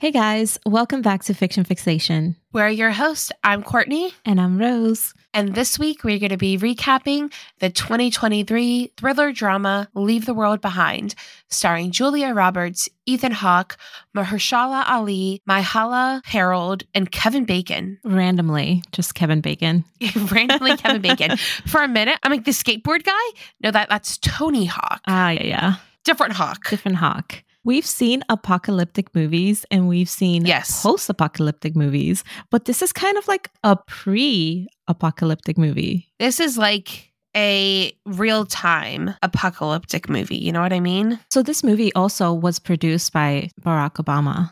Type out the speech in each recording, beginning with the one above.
Hey guys, welcome back to Fiction Fixation. We're your hosts. I'm Courtney. And I'm Rose. And this week we're going to be recapping the 2023 thriller drama Leave the World Behind, starring Julia Roberts, Ethan Hawke, Mahershala Ali, Myha'la Harold, and Kevin Bacon. Randomly, just Kevin Bacon. Randomly Kevin Bacon. For a minute, I'm like, the skateboard guy? No, that's Tony Hawk. Yeah. Different Hawk. Different Hawk. We've seen apocalyptic movies and we've seen post-apocalyptic movies, but this is kind of like a pre-apocalyptic movie. This is like a real-time apocalyptic movie. You know what I mean? So this movie also was produced by Barack Obama.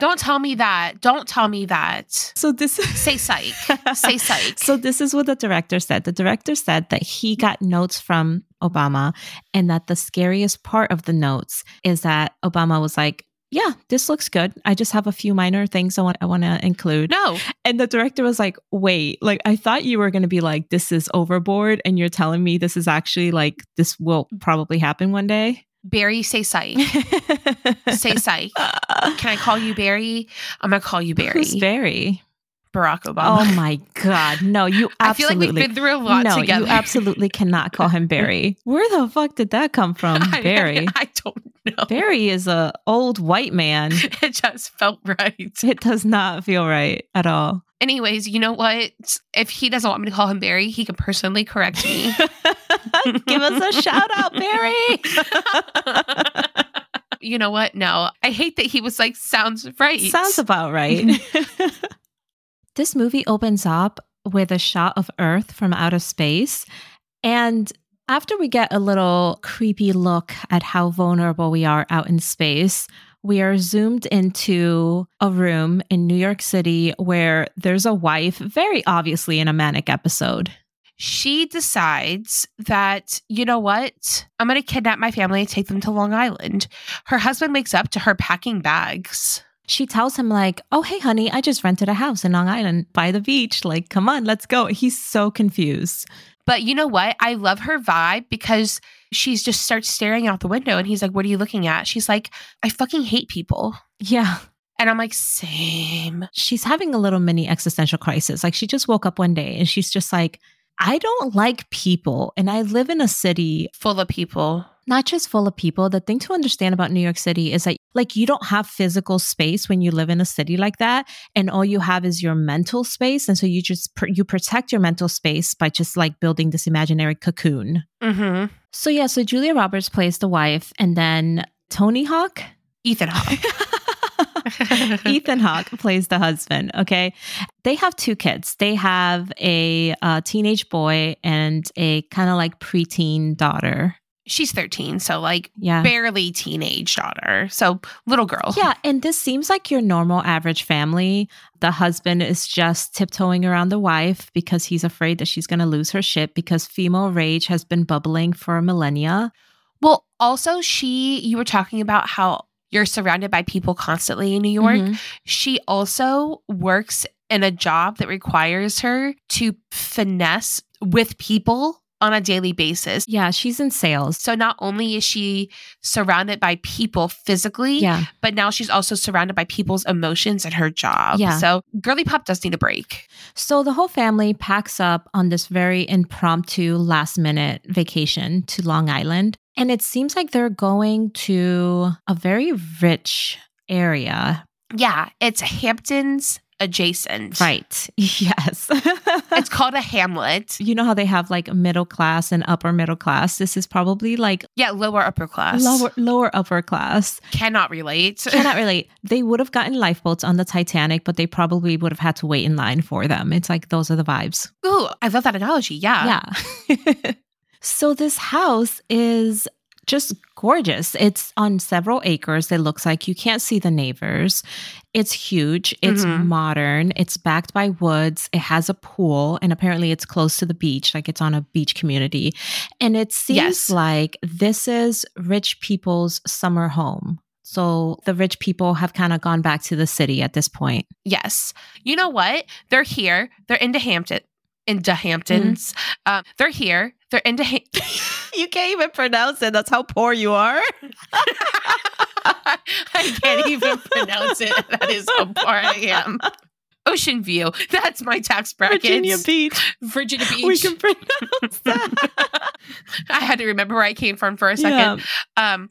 Don't tell me that. Don't tell me that. So this say psych. Say psych. So this is what the director said. The director said that he got notes from Obama, and that the scariest part of the notes is that Obama was like, yeah, this looks good. I just have a few minor things I want to include. No. And the director was like, wait, like I thought you were going to be like, this is overboard. And you're telling me this is actually like, this will probably happen one day. Barry, say psych. Say psych. Can I call you Barry? I'm going to call you Barry. Who's Barry? Barack Obama. Oh my God. No, you absolutely. I feel like we've been through a lot together. You absolutely cannot call him Barry. Where the fuck did that come from, Barry? I don't know. Barry is an old white man. It just felt right. It does not feel right at all. Anyways, you know what? If he doesn't want me to call him Barry, he can personally correct me. Give us a shout out, Barry. You know what? No, I hate that he was like, sounds right. Sounds about right. This movie opens up with a shot of Earth from outer space. And after we get a little creepy look at how vulnerable we are out in space, we are zoomed into a room in New York City where there's a wife, very obviously in a manic episode. She decides that, you know what? I'm going to kidnap my family and take them to Long Island. Her husband wakes up to her packing bags. She tells him like, oh, hey, honey, I just rented a house in Long Island by the beach. Like, come on, let's go. He's so confused. But you know what? I love her vibe because she just starts staring out the window and he's like, what are you looking at? She's like, I fucking hate people. Yeah. And I'm like, same. She's having a little mini existential crisis. Like she just woke up one day and she's just like, I don't like people. And I live in a city full of people. Not just full of people. The thing to understand about New York City is that like you don't have physical space when you live in a city like that. And all you have is your mental space. And so you just protect your mental space by just like building this imaginary cocoon. Mm-hmm. So yeah, so Julia Roberts plays the wife and then Tony Hawk? Ethan Hawke. Ethan Hawke plays the husband, okay? They have two kids. They have a teenage boy and a kind of like preteen daughter. She's 13, so like barely teenage daughter. So little girl. Yeah, and this seems like your normal average family. The husband is just tiptoeing around the wife because he's afraid that she's going to lose her shit because female rage has been bubbling for millennia. Well, also you were talking about how you're surrounded by people constantly in New York. Mm-hmm. She also works in a job that requires her to finesse with people on a daily basis. Yeah, she's in sales. So not only is she surrounded by people physically, but now she's also surrounded by people's emotions at her job. Yeah. So girly pop does need a break. So the whole family packs up on this very impromptu last minute vacation to Long Island. And it seems like they're going to a very rich area. Yeah, it's Hamptons adjacent. Right. Yes. It's called a hamlet. You know how they have like middle class and upper middle class? This is probably like... Yeah, lower upper class. Lower upper class. Cannot relate. Cannot relate. They would have gotten lifeboats on the Titanic, but they probably would have had to wait in line for them. It's like, those are the vibes. Ooh, I love that analogy. Yeah. Yeah. So this house is just gorgeous. It's on several acres. It looks like you can't see the neighbors. It's huge. It's modern. It's backed by woods. It has a pool. And apparently it's close to the beach. Like it's on a beach community. And it seems like this is rich people's summer home. So the rich people have kind of gone back to the city at this point. Yes. You know what? They're here. They're into Hamptons. Mm-hmm. They're here. They're into... You can't even pronounce it. That's how poor you are. I can't even pronounce it. That is how poor I am. Ocean View. That's my tax bracket. Virginia Beach. We can pronounce that. I had to remember where I came from for a second. Yeah.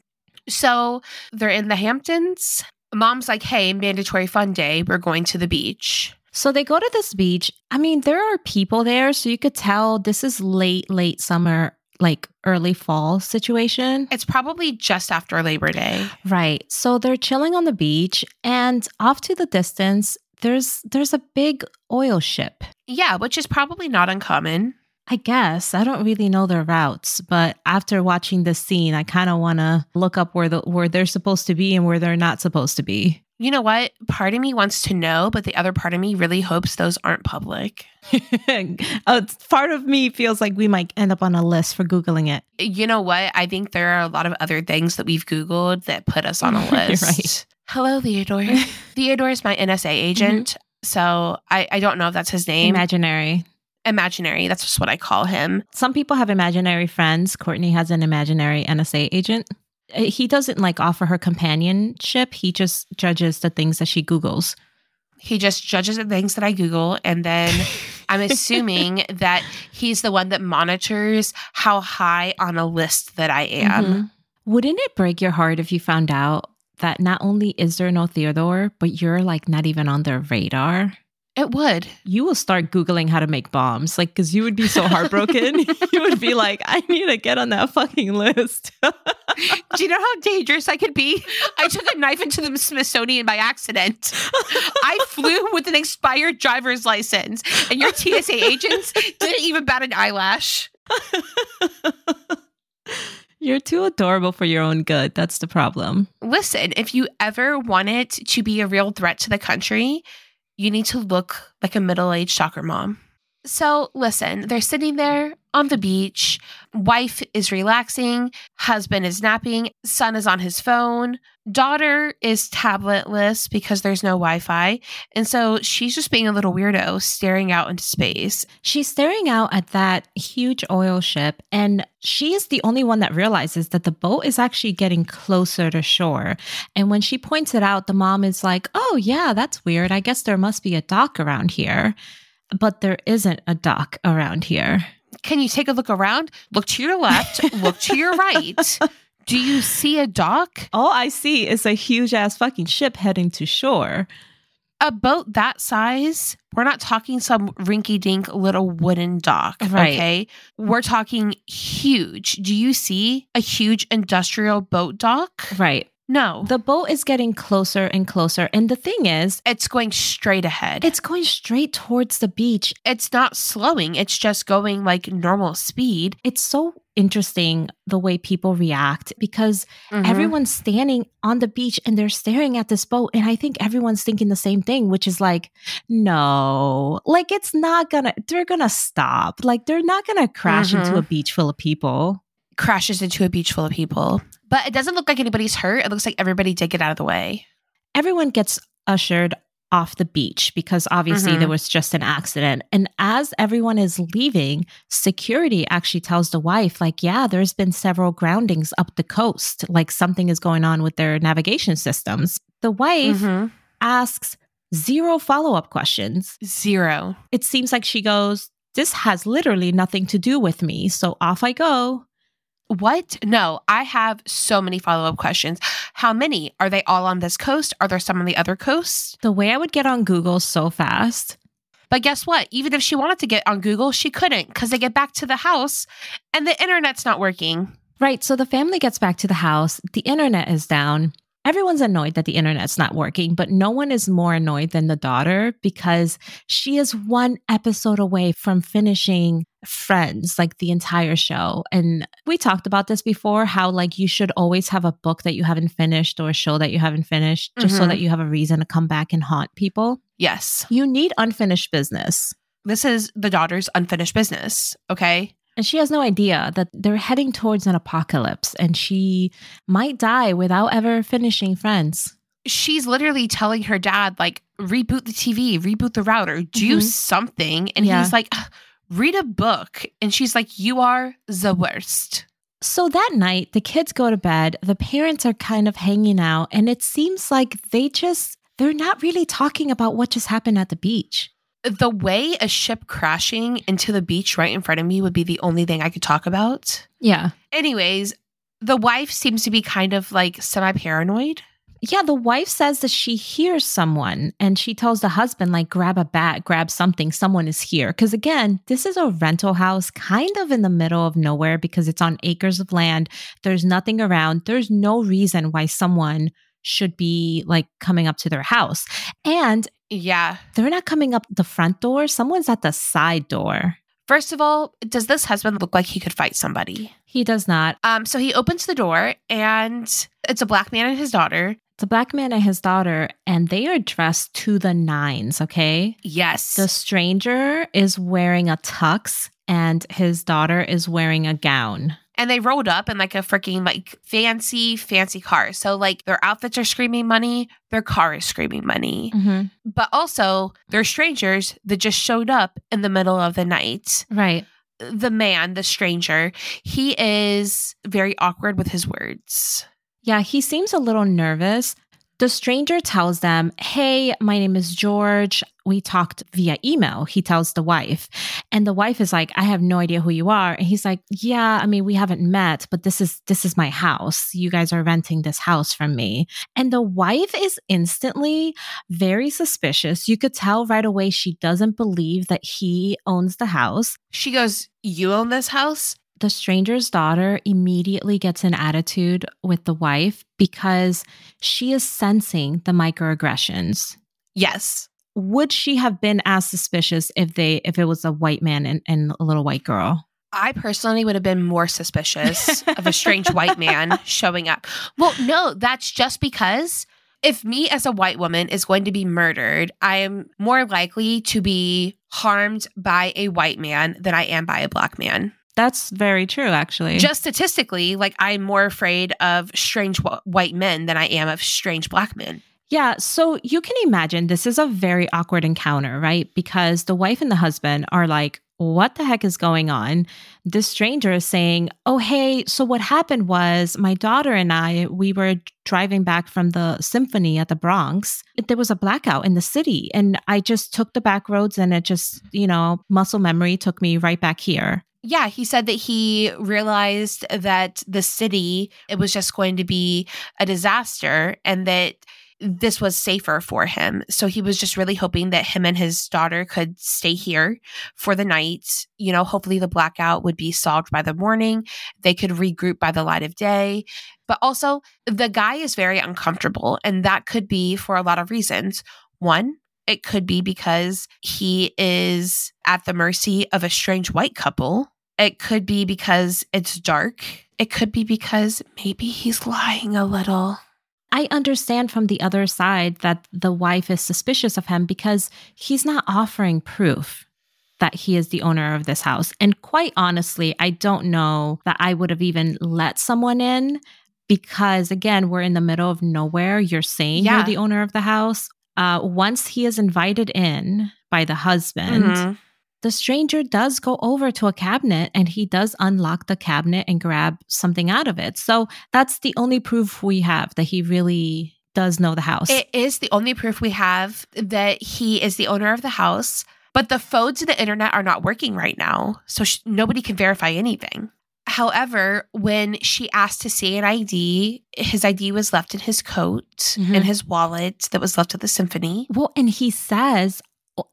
So they're in the Hamptons. Mom's like, hey, mandatory fun day. We're going to the beach. So they go to this beach. I mean, there are people there. So you could tell this is late summer, like early fall situation. It's probably just after Labor Day. Right. So they're chilling on the beach, and off to the distance, there's a big oil ship. Yeah, which is probably not uncommon. I guess. I don't really know their routes, but after watching this scene, I kind of want to look up where they're supposed to be and where they're not supposed to be. You know what? Part of me wants to know, but the other part of me really hopes those aren't public. Part of me feels like we might end up on a list for Googling it. You know what? I think there are a lot of other things that we've Googled that put us on a list. Right. Hello, Theodore. Theodore is my NSA agent. Mm-hmm. So I don't know if that's his name. Imaginary. That's just what I call him. Some people have imaginary friends. Courtney has an imaginary NSA agent. He doesn't like offer her companionship. He just judges the things that she Googles. He just judges the things that I Google. And then I'm assuming that he's the one that monitors how high on a list that I am. Mm-hmm. Wouldn't it break your heart if you found out that not only is there no Theodore, but you're like not even on their radar? It would. You will start Googling how to make bombs, like, because you would be so heartbroken. You would be like, I need to get on that fucking list. Do you know how dangerous I could be? I took a knife into the Smithsonian by accident. I flew with an expired driver's license, and your TSA agents didn't even bat an eyelash. You're too adorable for your own good. That's the problem. Listen, if you ever want it to be a real threat to the country, you need to look like a middle-aged soccer mom. So listen, they're sitting there on the beach. Wife is relaxing. Husband is napping. Son is on his phone. Daughter is tabletless because there's no Wi-Fi. And so she's just being a little weirdo, staring out into space. She's staring out at that huge oil ship. And she is the only one that realizes that the boat is actually getting closer to shore. And when she points it out, the mom is like, oh, yeah, that's weird. I guess there must be a dock around here. But there isn't a dock around here. Can you take a look around? Look to your left. Look to your right. Do you see a dock? All I see is a huge-ass fucking ship heading to shore. A boat that size, we're not talking some rinky-dink little wooden dock, right? Okay? We're talking huge. Do you see a huge industrial boat dock? Right. No. The boat is getting closer and closer. And the thing is, it's going straight ahead. It's going straight towards the beach. It's not slowing. It's just going like normal speed. It's so interesting the way people react because everyone's standing on the beach and they're staring at this boat. And I think everyone's thinking the same thing, which is like, no, like it's not gonna, they're gonna stop. Like they're not gonna crash into a beach full of people. Crashes into a beach full of people. But it doesn't look like anybody's hurt. It looks like everybody did get out of the way. Everyone gets ushered off the beach because obviously there was just an accident. And as everyone is leaving, security actually tells the wife, like, yeah, there's been several groundings up the coast. Like something is going on with their navigation systems. The wife asks zero follow-up questions. Zero. It seems like she goes, this has literally nothing to do with me. So off I go. What? No, I have so many follow-up questions. How many? Are they all on this coast? Are there some on the other coast? The way I would get on Google so fast. But guess what? Even if she wanted to get on Google, she couldn't because they get back to the house and the internet's not working. Right. So the family gets back to the house. The internet is down. Everyone's annoyed that the internet's not working, but no one is more annoyed than the daughter because she is one episode away from finishing Friends, like the entire show. And we talked about this before, how like you should always have a book that you haven't finished or a show that you haven't finished just so that you have a reason to come back and haunt people. Yes. You need unfinished business. This is the daughter's unfinished business, okay? And she has no idea that they're heading towards an apocalypse and she might die without ever finishing Friends. She's literally telling her dad, like, reboot the TV, reboot the router, do something. And he's like, read a book. And she's like, you are the worst. So that night, the kids go to bed, the parents are kind of hanging out, and it seems like they're not really talking about what just happened at the beach. The way a ship crashing into the beach right in front of me would be the only thing I could talk about. Yeah. Anyways, the wife seems to be kind of like semi-paranoid. Yeah, the wife says that she hears someone and she tells the husband, like, grab a bat, grab something, someone is here. Because again, this is a rental house kind of in the middle of nowhere because it's on acres of land. There's nothing around. There's no reason why someone should be like coming up to their house. And yeah, they're not coming up the front door. Someone's at the side door. First of all, does this husband look like he could fight somebody? He does not. So he opens the door and it's a black man and his daughter. The black man and his daughter, and they are dressed to the nines, okay? Yes. The stranger is wearing a tux, and his daughter is wearing a gown. And they rolled up in like a freaking like fancy car. So like their outfits are screaming money, their car is screaming money. Mm-hmm. But also, they're strangers that just showed up in the middle of the night. Right. The man, the stranger, he is very awkward with his words. Yeah, he seems a little nervous. The stranger tells them, hey, my name is George. We talked via email, he tells the wife. And the wife is like, I have no idea who you are. And he's like, yeah, I mean, we haven't met, but this is my house. You guys are renting this house from me. And the wife is instantly very suspicious. You could tell right away she doesn't believe that he owns the house. She goes, you own this house? The stranger's daughter immediately gets an attitude with the wife because she is sensing the microaggressions. Yes. Would she have been as suspicious if it was a white man and a little white girl? I personally would have been more suspicious of a strange white man showing up. Well, no, that's just because if me as a white woman is going to be murdered, I am more likely to be harmed by a white man than I am by a black man. That's very true, actually. Just statistically, like I'm more afraid of strange white men than I am of strange black men. Yeah. So you can imagine this is a very awkward encounter, right? Because the wife and the husband are like, what the heck is going on? This stranger is saying, oh, hey, so what happened was my daughter and I, we were driving back from the symphony at the Bronx. There was a blackout in the city and I just took the back roads and it just, muscle memory took me right back here. Yeah, he said that he realized that the city, it was just going to be a disaster and that this was safer for him. So he was just really hoping that him and his daughter could stay here for the night. Hopefully the blackout would be solved by the morning. They could regroup by the light of day. But also, the guy is very uncomfortable, and that could be for a lot of reasons. One, it could be because he is at the mercy of a strange white couple. It could be because it's dark. It could be because maybe he's lying a little. I understand from the other side that the wife is suspicious of him because he's not offering proof that he is the owner of this house. And quite honestly, I don't know that I would have even let someone in because, again, we're in the middle of nowhere. You're saying you're the owner of the house. Once he is invited in by the husband, the stranger does go over to a cabinet and he does unlock the cabinet and grab something out of it. So that's the only proof we have that he really does know the house. It is the only proof we have that he is the owner of the house, but the phones and the internet are not working right now. So nobody can verify anything. However, when she asked to see an ID, his ID was left in his coat and his wallet that was left at the symphony. Well, and he says,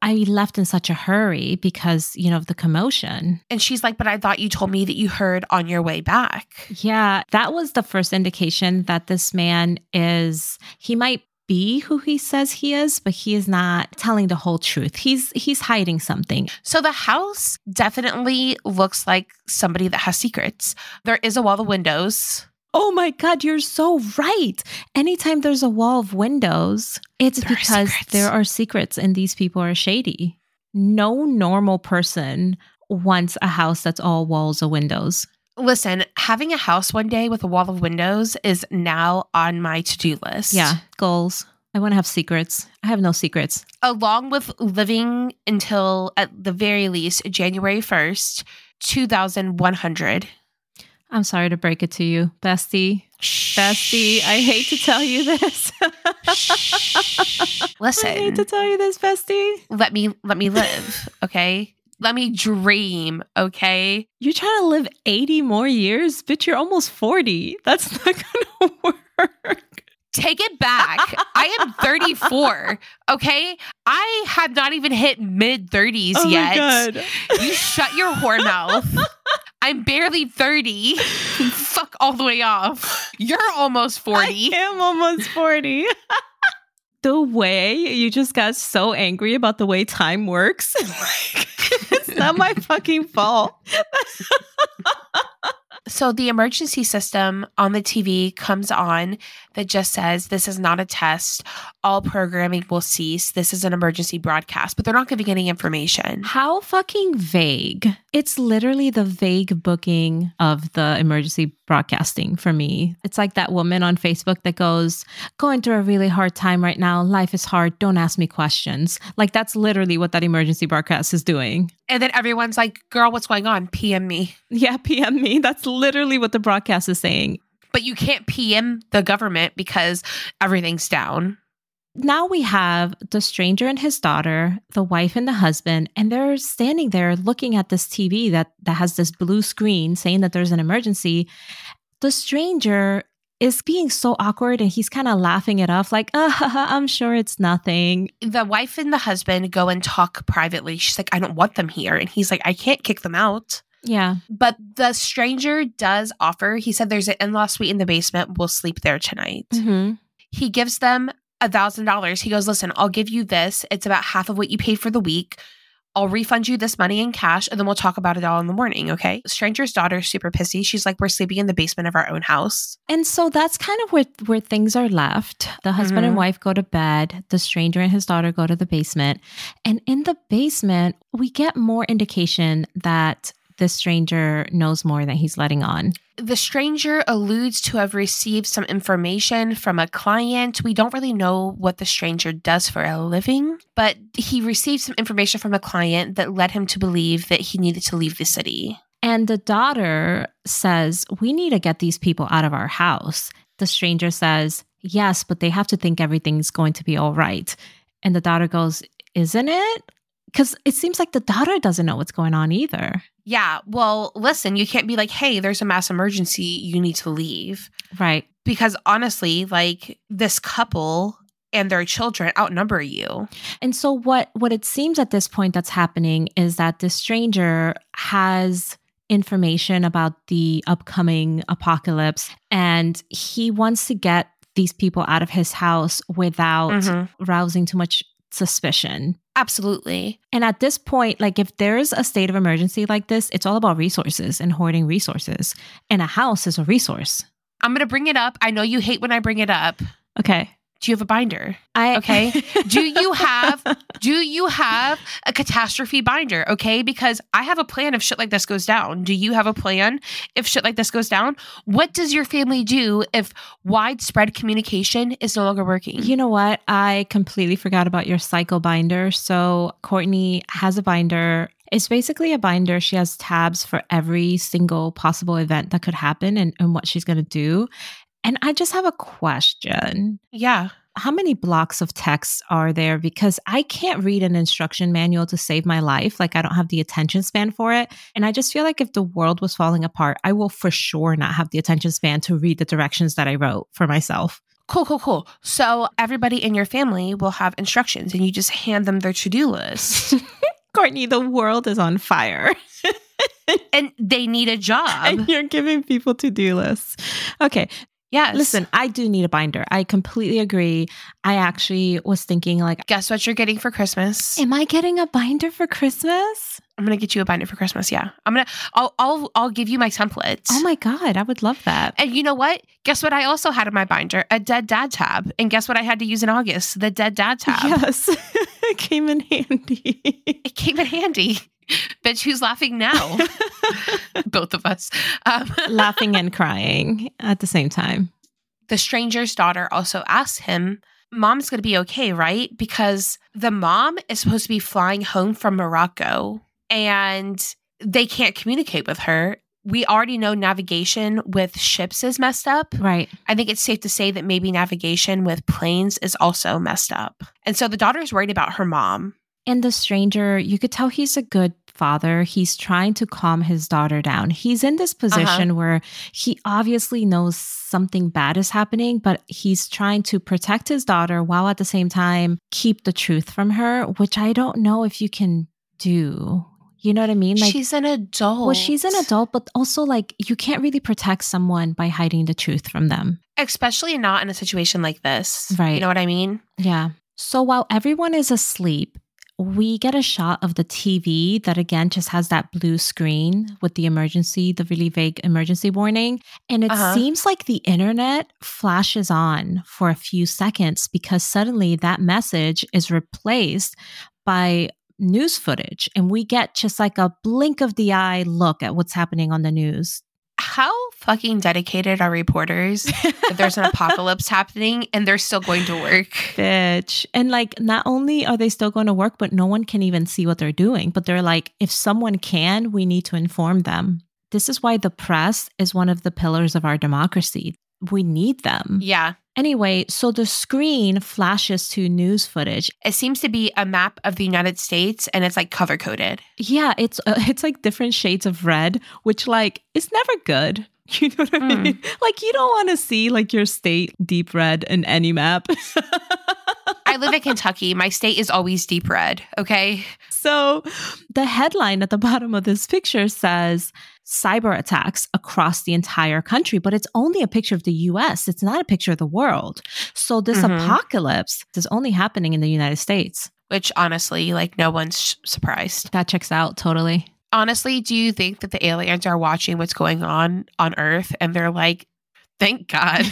I left in such a hurry because, of the commotion. And she's like, but I thought you told me that you heard on your way back. Yeah, that was the first indication that this man he might be who he says he is, but he is not telling the whole truth. He's hiding something. So the house definitely looks like somebody that has secrets. There is a wall of windows. Oh my God, you're so right. Anytime there's a wall of windows, it's because there are secrets and these people are shady. No normal person wants a house that's all walls of windows. Listen, having a house one day with a wall of windows is now on my to-do list. Yeah, goals. I want to have secrets. I have no secrets. Along with living until, at the very least, January 1st, 2100. I'm sorry to break it to you, bestie. Shh. Bestie, I hate to tell you this. Listen. I hate to tell you this, bestie. Let me live, okay? Let me dream, okay? You're trying to live 80 more years, bitch, you're almost 40. That's not gonna work. Take it back. I am 34, okay? I have not even hit mid-30s yet. My God. You shut your whore mouth. I'm barely 30. Fuck all the way off. You're almost 40. I am almost 40. The way you just got so angry about the way time works. Like, it's not my fucking fault. So the emergency system on the TV comes on that just says, this is not a test. All programming will cease. This is an emergency broadcast, but they're not giving any information. How fucking vague. It's literally the vague booking of the emergency broadcasting for me. It's like that woman on Facebook that goes, going through a really hard time right now. Life is hard. Don't ask me questions. Like, that's literally what that emergency broadcast is doing. And then everyone's like, girl, what's going on? PM me. Yeah, PM me. That's literally what the broadcast is saying. But you can't PM the government because everything's down. Now we have the stranger and his daughter, the wife and the husband, and they're standing there looking at this TV that has this blue screen saying that there's an emergency. The stranger is being so awkward and he's kind of laughing it off like, I'm sure it's nothing. The wife and the husband go and talk privately. She's like, I don't want them here. And he's like, I can't kick them out. Yeah. But the stranger does offer. He said there's an in-law suite in the basement. We'll sleep there tonight. Mm-hmm. He gives them $1,000. He goes, listen, I'll give you this. It's about half of what you paid for the week. I'll refund you this money in cash, and then we'll talk about it all in the morning, okay? Stranger's daughter is super pissy. She's like, we're sleeping in the basement of our own house. And so that's kind of where things are left. The husband and wife go to bed. The stranger and his daughter go to the basement. And in the basement, we get more indication that the stranger knows more than he's letting on. The stranger alludes to have received some information from a client. We don't really know what the stranger does for a living, but he received some information from a client that led him to believe that he needed to leave the city. And the daughter says, we need to get these people out of our house. The stranger says, yes, but they have to think everything's going to be all right. And the daughter goes, isn't it? Because it seems like the daughter doesn't know what's going on either. Yeah, well, listen, you can't be like, hey, there's a mass emergency, you need to leave. Right. Because honestly, like, this couple and their children outnumber you. And so what it seems at this point that's happening is that this stranger has information about the upcoming apocalypse, and he wants to get these people out of his house without rousing too much suspicion. Absolutely. And at this point, like, if there's a state of emergency like this, it's all about resources and hoarding resources. And a house is a resource. I'm going to bring it up. I know you hate when I bring it up. Okay. Do you have a binder? Okay. Do you have a catastrophe binder? Okay. Because I have a plan if shit like this goes down. Do you have a plan if shit like this goes down? What does your family do if widespread communication is no longer working? You know what? I completely forgot about your cycle binder. So Courtney has a binder. It's basically a binder. She has tabs for every single possible event that could happen and what she's going to do. And I just have a question. Yeah. How many blocks of text are there? Because I can't read an instruction manual to save my life. Like, I don't have the attention span for it. And I just feel like if the world was falling apart, I will for sure not have the attention span to read the directions that I wrote for myself. Cool. So everybody in your family will have instructions and you just hand them their to-do list. Courtney, the world is on fire. And they need a job. And you're giving people to-do lists. Okay. Yes. Listen, I do need a binder. I completely agree. I actually was thinking, like, guess what you're getting for Christmas? Am I getting a binder for Christmas? I'm gonna get you a binder for Christmas. Yeah, I'll give you my templates. Oh my God, I would love that. And you know what? Guess what? I also had in my binder a dead dad tab. And guess what? I had to use in August the dead dad tab. Yes, it came in handy. Bitch, who's laughing now? Both of us. Laughing and crying at the same time. The stranger's daughter also asked him, Mom's going to be okay, right? Because the mom is supposed to be flying home from Morocco and they can't communicate with her. we already know navigation with ships is messed up. Right. I think it's safe to say that maybe navigation with planes is also messed up. And so the daughter is worried about her mom. And the stranger, you could tell he's a good father. He's trying to calm his daughter down. He's in this position where he obviously knows something bad is happening, but he's trying to protect his daughter while at the same time keep the truth from her, which I don't know if you can do. You know what I mean? Like, she's an adult. Well, she's an adult, but also like you can't really protect someone by hiding the truth from them. Especially not in a situation like this. Right. You know what I mean? Yeah. So while everyone is asleep, we get a shot of the TV that again just has that blue screen with the really vague emergency warning. And it seems like the internet flashes on for a few seconds because suddenly that message is replaced by news footage. And we get just like a blink of the eye look at what's happening on the news. How fucking dedicated are reporters that there's an apocalypse happening and they're still going to work? Bitch. And like, not only are they still going to work, but no one can even see what they're doing. But they're like, if someone can, we need to inform them. This is why the press is one of the pillars of our democracy. We need them. Yeah. Anyway, so the screen flashes to news footage. It seems to be a map of the United States, and it's like color coded. Yeah, it's like different shades of red, which like is never good. You know what I mean? Like you don't want to see like your state deep red in any map. I live in Kentucky. My state is always deep red. Okay. So the headline at the bottom of this picture says, cyber attacks across the entire country, but it's only a picture of the US. It's not a picture of the world. So this apocalypse is only happening in the United States. Which honestly, like no one's surprised. That checks out totally. Honestly, do you think that the aliens are watching what's going on Earth and they're like, thank God.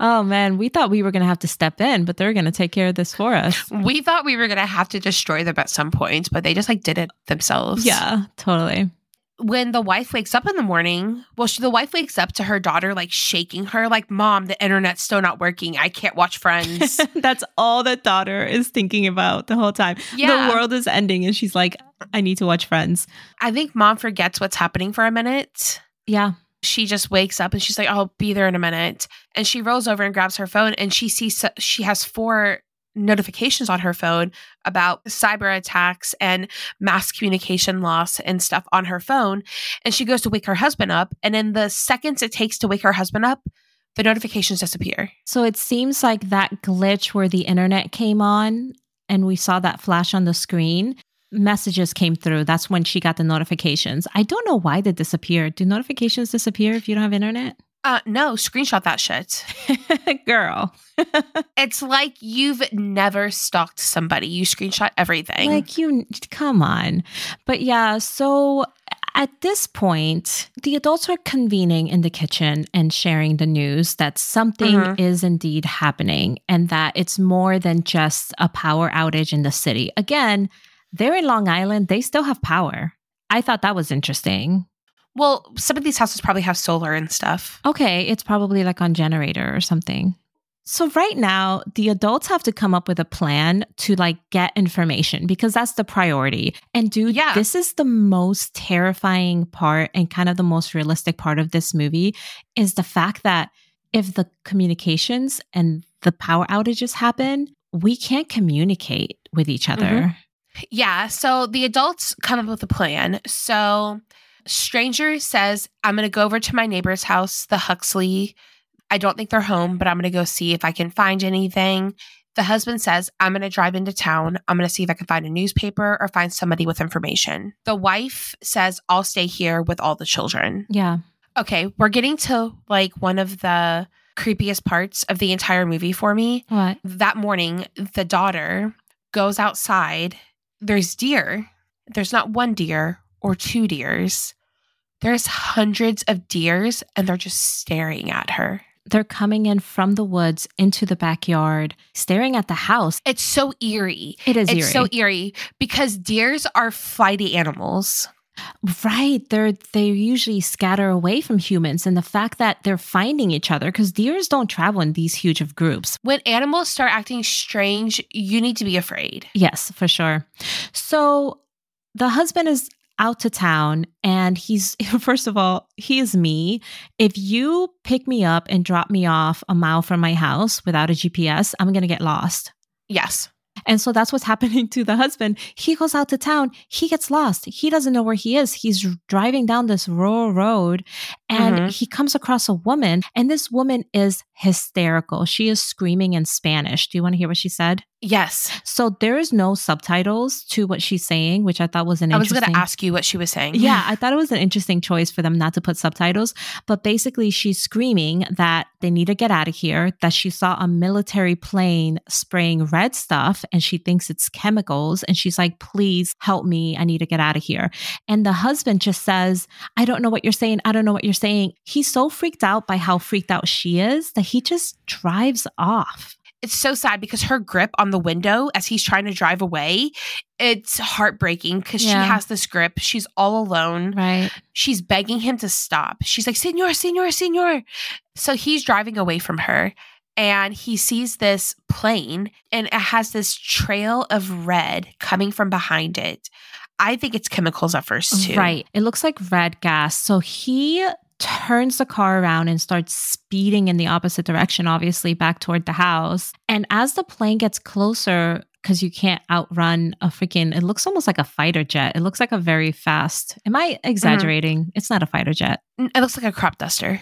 Oh man, we thought we were going to have to step in, but they're going to take care of this for us. We thought we were going to have to destroy them at some point, but they just like did it themselves. Yeah, totally. When the wife wakes up in the morning, the wife wakes up to her daughter, like shaking her, like, Mom, the internet's still not working. I can't watch Friends. That's all that daughter is thinking about the whole time. Yeah. The world is ending. And she's like, I need to watch Friends. I think mom forgets what's happening for a minute. Yeah. She just wakes up and she's like, I'll be there in a minute. And she rolls over and grabs her phone and she sees she has 4 notifications on her phone about cyber attacks and mass communication loss and stuff on her phone. And she goes to wake her husband up. And in the seconds it takes to wake her husband up, the notifications disappear. So it seems like that glitch where the internet came on and we saw that flash on the screen, messages came through. That's when she got the notifications. I don't know why they disappeared. Do notifications disappear if you don't have internet? No, screenshot that shit. Girl. It's like you've never stalked somebody. You screenshot everything. Like you, come on. But yeah, so at this point, the adults are convening in the kitchen and sharing the news that something is indeed happening and that it's more than just a power outage in the city. Again, they're in Long Island. They still have power. I thought that was interesting. Well, some of these houses probably have solar and stuff. Okay, it's probably like on generator or something. So right now, the adults have to come up with a plan to like get information because that's the priority. And dude, this is the most terrifying part and kind of the most realistic part of this movie is the fact that if the communications and the power outages happen, we can't communicate with each other. Yeah, so the adults come up with a plan. So stranger says, I'm going to go over to my neighbor's house, the Huxley. I don't think they're home, but I'm going to go see if I can find anything. The husband says, I'm going to drive into town. I'm going to see if I can find a newspaper or find somebody with information. The wife says, I'll stay here with all the children. Yeah. Okay, we're getting to like one of the creepiest parts of the entire movie for me. What? That morning, the daughter goes outside. There's deer. There's not one deer or 2 deers. There's hundreds of deers and they're just staring at her. They're coming in from the woods into the backyard, staring at the house. It's so eerie. It's so eerie because deers are flighty animals. Right. They usually scatter away from humans. And the fact that they're finding each other, because deers don't travel in these huge of groups. When animals start acting strange, you need to be afraid. Yes, for sure. So the husband is out to town, and he's, first of all, he is me. If you pick me up and drop me off a mile from my house without a GPS, I'm going to get lost. Yes. And so that's what's happening to the husband. He goes out to town. He gets lost. He doesn't know where he is. He's driving down this rural road and he comes across a woman, and this woman is hysterical. She is screaming in Spanish. Do you want to hear what she said? Yes. So there is no subtitles to what she's saying, which I thought was an interesting... I was going to ask you what she was saying. Yeah, I thought it was an interesting choice for them not to put subtitles. But basically, she's screaming that they need to get out of here, that she saw a military plane spraying red stuff, and she thinks it's chemicals. And she's like, please help me. I need to get out of here. And the husband just says, I don't know what you're saying. I don't know what you're saying. He's so freaked out by how freaked out she is that he just drives off. It's so sad because her grip on the window as he's trying to drive away, it's heartbreaking because she has this grip. She's all alone. Right. She's begging him to stop. She's like, Senor, Senor, Senor. So he's driving away from her and he sees this plane and it has this trail of red coming from behind it. I think it's chemicals at first too. Right. It looks like red gas. So he turns the car around and starts speeding in the opposite direction, obviously back toward the house. And as the plane gets closer, because you can't outrun a freaking, it looks almost like a fighter jet. It looks like a very fast, am I exaggerating? It's not a fighter jet. It looks like a crop duster.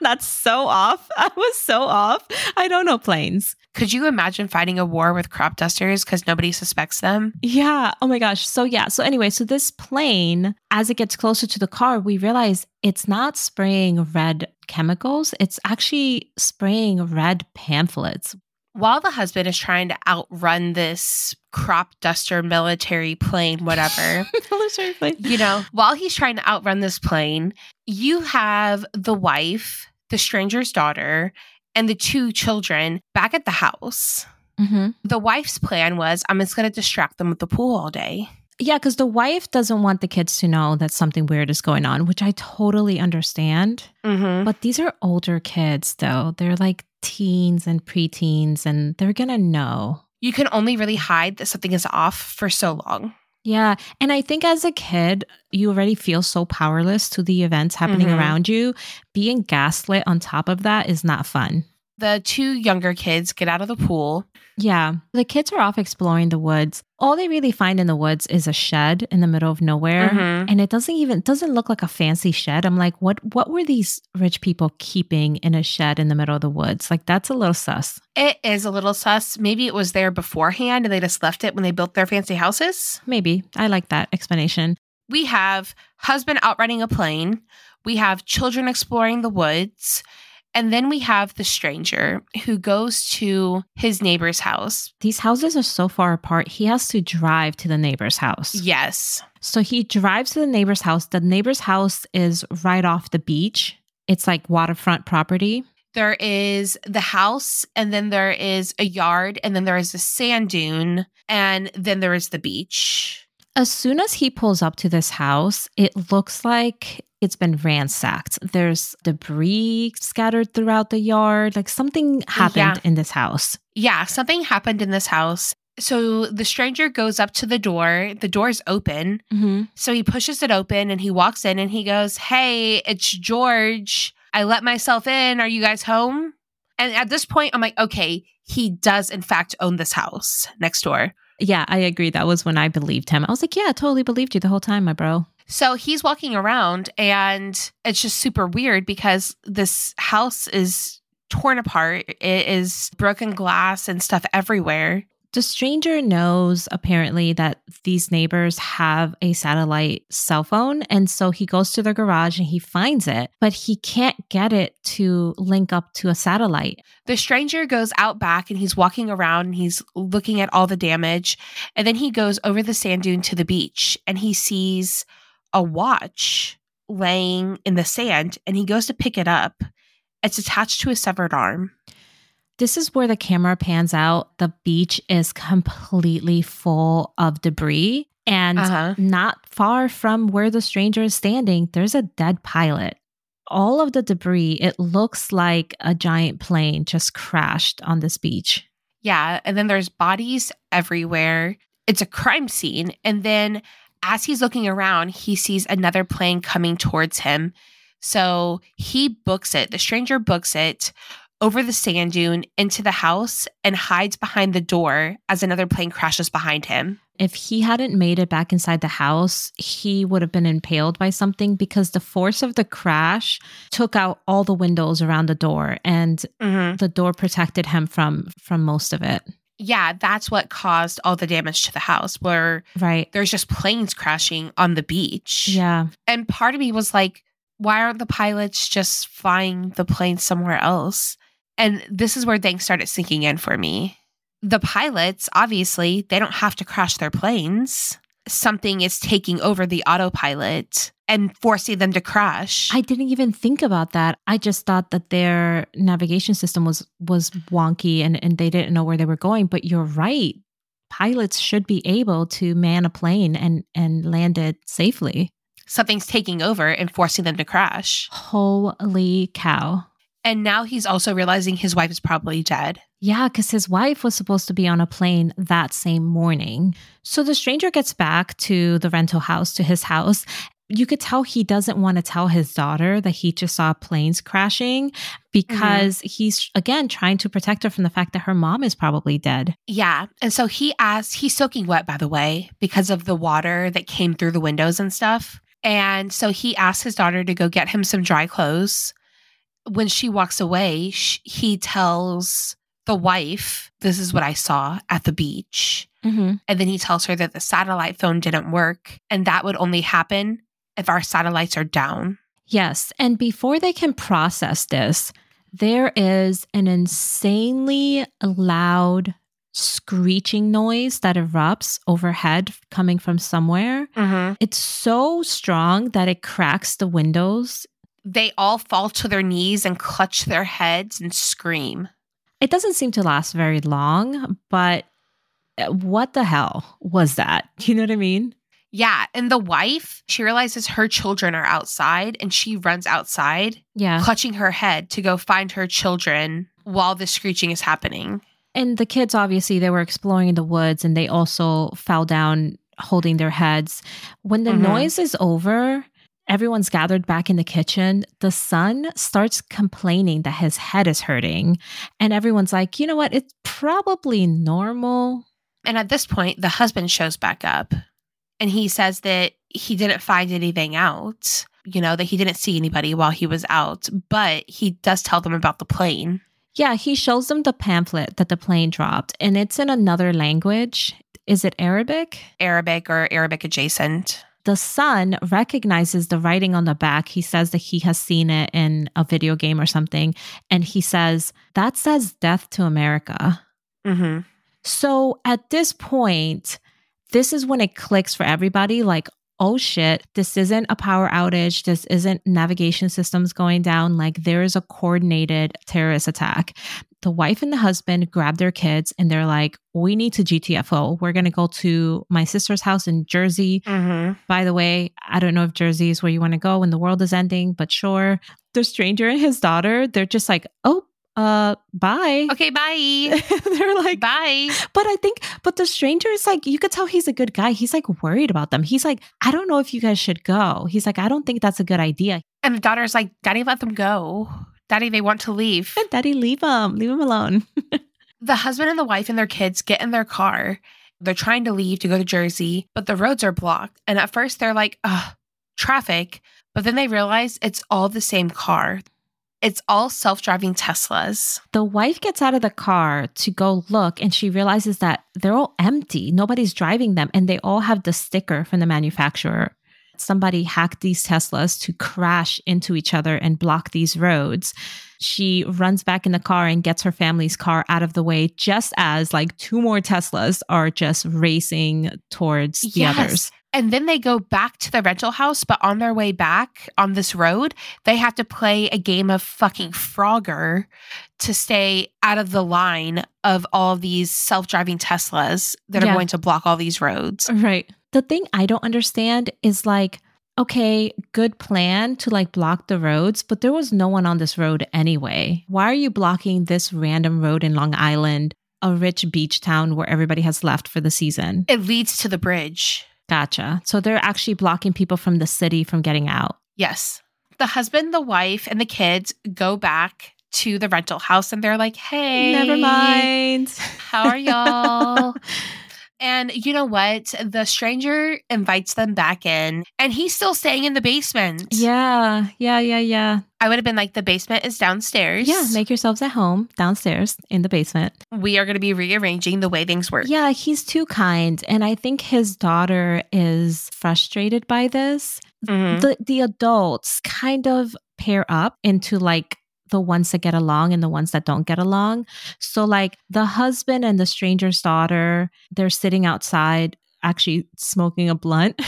That's so off. I was so off. I don't know planes. Could you imagine fighting a war with crop dusters because nobody suspects them? Yeah. Oh my gosh. So yeah. So anyway, so this plane, as it gets closer to the car, we realize it's not spraying red chemicals. It's actually spraying red pamphlets. While the husband is trying to outrun this crop duster military plane, whatever, military plane. You know, while he's trying to outrun this plane, you have the wife, the stranger's daughter, and the two children back at the house. Mm-hmm. The wife's plan was, I'm just going to distract them with the pool all day. Yeah, because the wife doesn't want the kids to know that something weird is going on, which I totally understand. Mm-hmm. But these are older kids, though. They're like teens and preteens, and they're going to know. You can only really hide that something is off for so long. Yeah. And I think as a kid, you already feel so powerless to the events happening around you. Being gaslit on top of that is not fun. The two younger kids get out of the pool. Yeah. The kids are off exploring the woods. All they really find in the woods is a shed in the middle of nowhere. And it doesn't look like a fancy shed. I'm like, what were these rich people keeping in a shed in the middle of the woods? Like, that's a little sus. It is a little sus. Maybe it was there beforehand and they just left it when they built their fancy houses. Maybe. I like that explanation. We have husband outrunning a plane. We have children exploring the woods. And then we have the stranger who goes to his neighbor's house. These houses are so far apart, he has to drive to the neighbor's house. Yes. So he drives to the neighbor's house. The neighbor's house is right off the beach. It's like waterfront property. There is the house, and then there is a yard, and then there is a sand dune, and then there is the beach. As soon as he pulls up to this house, it looks like it's been ransacked. There's debris scattered throughout the yard. Like something happened in this house. Yeah, something happened in this house. So the stranger goes up to the door. The door's open. So he pushes it open and he walks in and he goes, hey, it's George. I let myself in. Are you guys home? And at this point, I'm like, okay, he does in fact own this house next door. Yeah, I agree. That was when I believed him. I was like, yeah, I totally believed you the whole time, my bro. So he's walking around and it's just super weird because this house is torn apart. It is broken glass and stuff everywhere. The stranger knows apparently that these neighbors have a satellite cell phone. And so he goes to their garage and he finds it, but he can't get it to link up to a satellite. The stranger goes out back and he's walking around and he's looking at all the damage. And then he goes over the sand dune to the beach and he sees a watch laying in the sand and he goes to pick it up. It's attached to a severed arm. This is where the camera pans out. The beach is completely full of debris and not far from where the stranger is standing, there's a dead pilot. All of the debris, it looks like a giant plane just crashed on this beach. Yeah. And then there's bodies everywhere. It's a crime scene. And then as he's looking around, he sees another plane coming towards him. So he books it. The stranger books it over the sand dune into the house and hides behind the door as another plane crashes behind him. If he hadn't made it back inside the house, he would have been impaled by something because the force of the crash took out all the windows around the door, and the door protected him from most of it. Yeah, that's what caused all the damage to the house, where there's just planes crashing on the beach. Yeah. And part of me was like, why aren't the pilots just flying the plane somewhere else? And this is where things started sinking in for me. The pilots, obviously, they don't have to crash their planes. Something is taking over the autopilot and forcing them to crash. I didn't even think about that. I just thought that their navigation system was wonky and they didn't know where they were going. But you're right. Pilots should be able to man a plane and land it safely. Something's taking over and forcing them to crash. Holy cow. And now he's also realizing his wife is probably dead. Yeah, because his wife was supposed to be on a plane that same morning. So the stranger gets back to the rental house, to his house. You could tell he doesn't want to tell his daughter that he just saw planes crashing because he's, again, trying to protect her from the fact that her mom is probably dead. Yeah. And so he asks, he's soaking wet, by the way, because of the water that came through the windows and stuff. And so he asks his daughter to go get him some dry clothes. When she walks away, he tells the wife, this is what I saw at the beach. And then he tells her that the satellite phone didn't work and that would only happen if our satellites are down. Yes. And before they can process this, there is an insanely loud screeching noise that erupts overhead coming from somewhere. It's so strong that it cracks the windows. They all fall to their knees and clutch their heads and scream. It doesn't seem to last very long, but what the hell was that? You know what I mean? Yeah. And the wife, she realizes her children are outside and she runs outside, clutching her head to go find her children while the screeching is happening. And the kids, obviously, they were exploring in the woods and they also fell down holding their heads. When the noise is over, everyone's gathered back in the kitchen. The son starts complaining that his head is hurting. And everyone's like, you know what? It's probably normal. And at this point, the husband shows back up and he says that he didn't find anything out, you know, that he didn't see anybody while he was out. But he does tell them about the plane. Yeah, he shows them the pamphlet that the plane dropped, and it's in another language. Is it Arabic? Arabic or Arabic adjacent. The son recognizes the writing on the back. He says that he has seen it in a video game or something. And he says, that says death to America. So at this point, this is when it clicks for everybody. Like, oh shit, this isn't a power outage. This isn't navigation systems going down. Like, there is a coordinated terrorist attack. The wife and the husband grab their kids and they're like, we need to GTFO. We're going to go to my sister's house in Jersey. By the way, I don't know if Jersey is where you want to go when the world is ending, but sure. The stranger and his daughter, they're just like, oh, bye. Okay, bye. They're like, bye. But but the stranger is like, you could tell he's a good guy. He's like worried about them. He's like, I don't know if you guys should go. He's like, I don't think that's a good idea. And the daughter's like, Daddy, let them go. Daddy, they want to leave. Daddy, leave them. Leave them alone. The husband and the wife and their kids get in their car. They're trying to leave to go to Jersey, but the roads are blocked. And at first they're like, ugh, traffic. But then they realize it's all the same car. It's all self-driving Teslas. The wife gets out of the car to go look, and she realizes that they're all empty. Nobody's driving them, and they all have the sticker from the manufacturer. Somebody hacked these Teslas to crash into each other and block these roads. She runs back in the car and gets her family's car out of the way just as like two more Teslas are just racing towards the others. And then they go back to the rental house, but on their way back on this road, they have to play a game of fucking Frogger to stay out of the line of all these self-driving Teslas that are going to block all these roads. Right. The thing I don't understand is like, okay, good plan to like block the roads, but there was no one on this road anyway. Why are you blocking this random road in Long Island, a rich beach town where everybody has left for the season? It leads to the bridge. Gotcha. So they're actually blocking people from the city from getting out. Yes. The husband, the wife, and the kids go back to the rental house and they're like, hey, never mind. How are y'all? And you know what? The stranger invites them back in and he's still staying in the basement. Yeah. I would have been like, the basement is downstairs. Yeah, make yourselves at home downstairs in the basement. We are going to be rearranging the way things work. Yeah, he's too kind. And I think his daughter is frustrated by this. Mm-hmm. The adults kind of pair up into like the ones that get along and the ones that don't get along. So like the husband and the stranger's daughter, they're sitting outside actually smoking a blunt.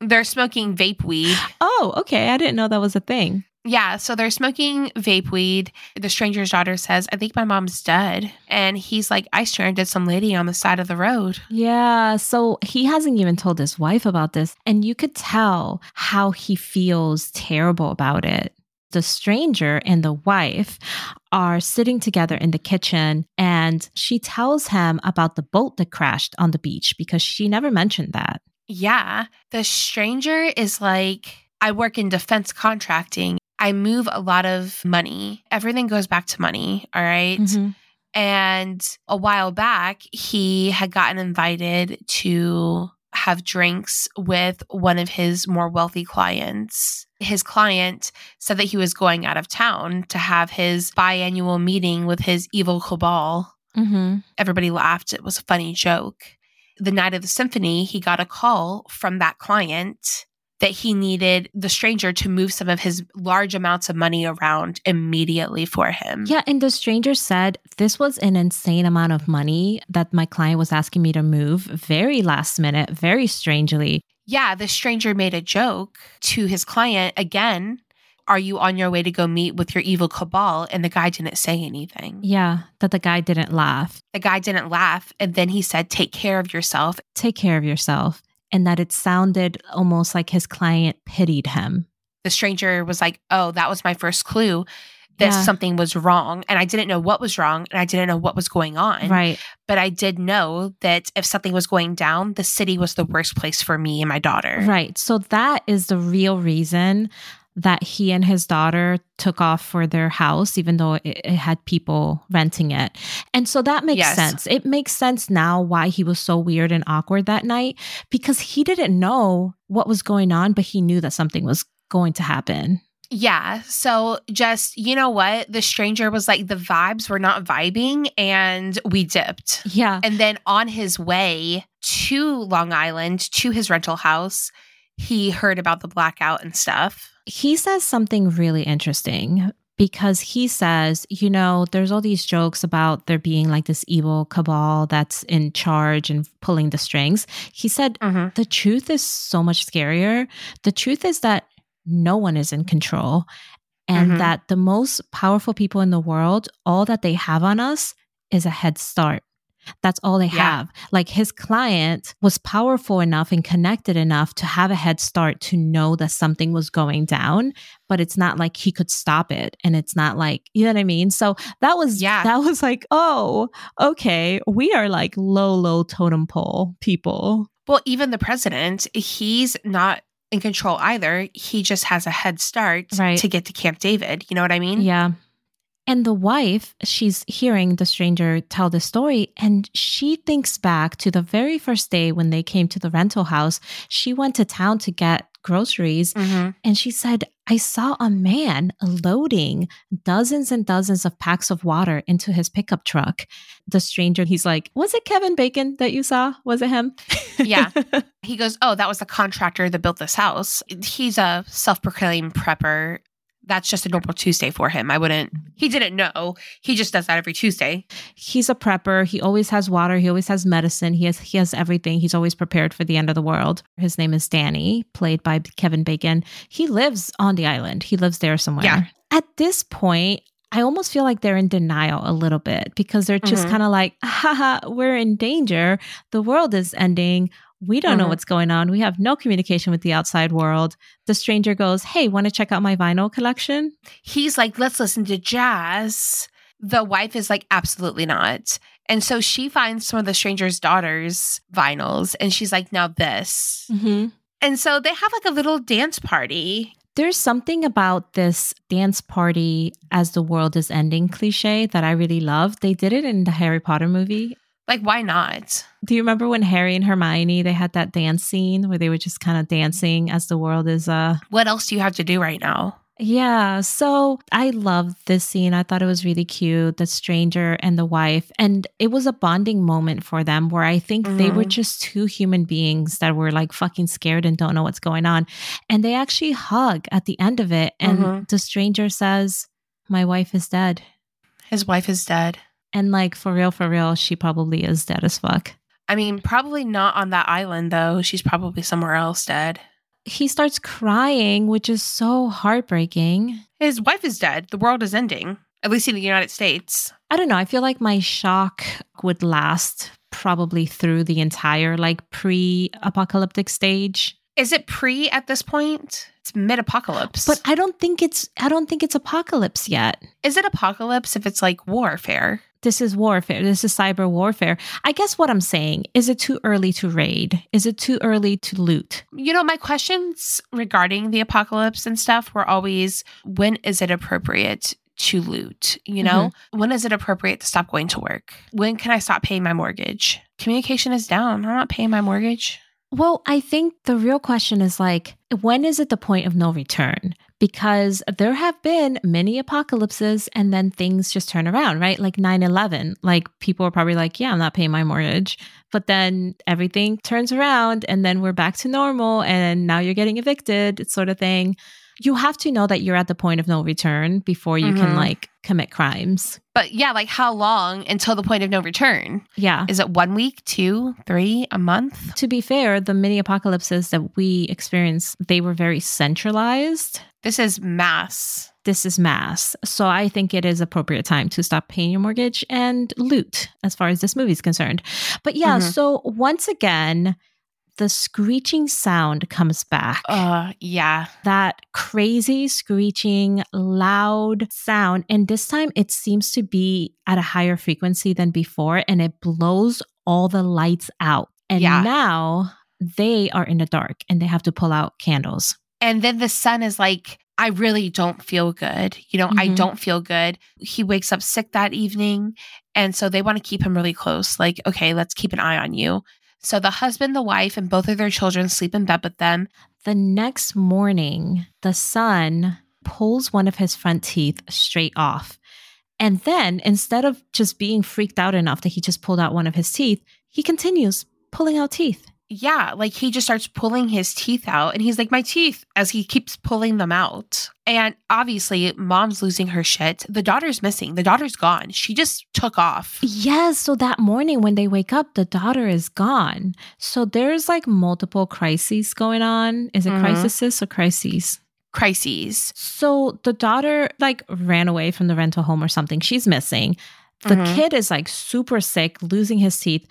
They're smoking vape weed. Oh, okay. I didn't know that was a thing. Yeah. So they're smoking vape weed. The stranger's daughter says, I think my mom's dead. And he's like, I stranded some lady on the side of the road. Yeah. So he hasn't even told his wife about this. And you could tell how he feels terrible about it. The stranger and the wife are sitting together in the kitchen and she tells him about the boat that crashed on the beach because she never mentioned that. Yeah. The stranger is like, I work in defense contracting. I move a lot of money. Everything goes back to money. All right. Mm-hmm. And a while back, he had gotten invited to have drinks with one of his more wealthy clients. His client said that he was going out of town to have his biannual meeting with his evil cabal. Mm-hmm. Everybody laughed. It was a funny joke. The night of the symphony, he got a call from that client that he needed the stranger to move some of his large amounts of money around immediately for him. Yeah, and the stranger said, this was an insane amount of money that my client was asking me to move very last minute, very strangely. Yeah, the stranger made a joke to his client again. Are you on your way to go meet with your evil cabal? And the guy didn't say anything. Yeah, that the guy didn't laugh. The guy didn't laugh. And then he said, take care of yourself. Take care of yourself. And that it sounded almost like his client pitied him. The stranger was like, oh, that was my first clue that something was wrong. And I didn't know what was wrong. And I didn't know what was going on. Right. But I did know that if something was going down, the city was the worst place for me and my daughter. Right. So that is the real reason that he and his daughter took off for their house, even though it had people renting it. And so that makes sense. It makes sense now why he was so weird and awkward that night, because he didn't know what was going on, but he knew that something was going to happen. Yeah. So just, you know what? The stranger was like, the vibes were not vibing and we dipped. Yeah. And then on his way to Long Island, to his rental house, he heard about the blackout and stuff. He says something really interesting because he says, you know, there's all these jokes about there being like this evil cabal that's in charge and pulling the strings. He said, the truth is so much scarier. The truth is that no one is in control and that the most powerful people in the world, all that they have on us is a head start. That's all they have. Like his client was powerful enough and connected enough to have a head start to know that something was going down, but it's not like he could stop it. And it's not like, you know what I mean? So that was, that was like, oh, okay. We are like low, low totem pole people. Well, even the president, he's not in control either. He just has a head start to get to Camp David. You know what I mean? Yeah. And the wife, she's hearing the stranger tell the story and she thinks back to the very first day when they came to the rental house. She went to town to get groceries and she said, I saw a man loading dozens and dozens of packs of water into his pickup truck. The stranger, he's like, was it Kevin Bacon that you saw? Was it him? Yeah. He goes, oh, that was the contractor that built this house. He's a self-proclaimed prepper. That's just a normal Tuesday for him. He didn't know. He just does that every Tuesday. He's a prepper. He always has water. He always has medicine. He has everything. He's always prepared for the end of the world. His name is Danny, played by Kevin Bacon. He lives on the island. He lives there somewhere. Yeah. At this point, I almost feel like they're in denial a little bit because they're just kind of like, haha, we're in danger. The world is ending. We don't know what's going on. We have no communication with the outside world. The stranger goes, hey, want to check out my vinyl collection? He's like, let's listen to jazz. The wife is like, absolutely not. And so she finds some of the stranger's daughters' vinyls, and she's like, now this. Mm-hmm. And so they have like a little dance party. There's something about this dance party as the world is ending cliche that I really love. They did it in the Harry Potter movie. Like, why not? Do you remember when Harry and Hermione, they had that dance scene where they were just kind of dancing as the world is... What else do you have to do right now? Yeah. So I love this scene. I thought it was really cute, the stranger and the wife. And it was a bonding moment for them where I think they were just two human beings that were like fucking scared and don't know what's going on. And they actually hug at the end of it. And the stranger says, my wife is dead. His wife is dead. And like, for real, she probably is dead as fuck. I mean, probably not on that island, though. She's probably somewhere else dead. He starts crying, which is so heartbreaking. His wife is dead. The world is ending, at least in the United States. I don't know. I feel like my shock would last probably through the entire like pre-apocalyptic stage. Is it pre at this point? It's mid-apocalypse. But I don't think it's apocalypse yet. Is it apocalypse if it's like warfare? This is warfare. This is cyber warfare. I guess what I'm saying, is it too early to raid? Is it too early to loot? You know, my questions regarding the apocalypse and stuff were always, when is it appropriate to loot? You know, when is it appropriate to stop going to work? When can I stop paying my mortgage? Communication is down. I'm not paying my mortgage. Well, I think the real question is like, when is it the point of no return? Because there have been many apocalypses and then things just turn around, right? Like 9/11, like people are probably like, yeah, I'm not paying my mortgage. But then everything turns around and then we're back to normal and now you're getting evicted sort of thing. You have to know that you're at the point of no return before you can like commit crimes. But yeah, like how long until the point of no return? Yeah. Is it 1 week, 2, 3, a month? To be fair, the mini apocalypses that we experienced, they were very centralized. This is mass. This is mass. So I think it is appropriate time to stop paying your mortgage and loot as far as this movie is concerned. But yeah, so once again... the screeching sound comes back. Yeah. That crazy screeching, loud sound. And this time it seems to be at a higher frequency than before. And it blows all the lights out. And now they are in the dark and they have to pull out candles. And then the son is like, I really don't feel good. You know, I don't feel good. He wakes up sick that evening. And so they want to keep him really close. Like, okay, let's keep an eye on you. So the husband, the wife, and both of their children sleep in bed with them. The next morning, the son pulls one of his front teeth straight off. And then instead of just being freaked out enough that he just pulled out one of his teeth, he continues pulling out teeth. Yeah, like he just starts pulling his teeth out and he's like, my teeth, as he keeps pulling them out. And obviously mom's losing her shit. The daughter's missing. The daughter's gone. She just took off. Yes. So that morning when they wake up, the daughter is gone. So there's like multiple crises going on. Is it crises or crises? Crises. So the daughter like ran away from the rental home or something. She's missing. The kid is like super sick, losing his teeth.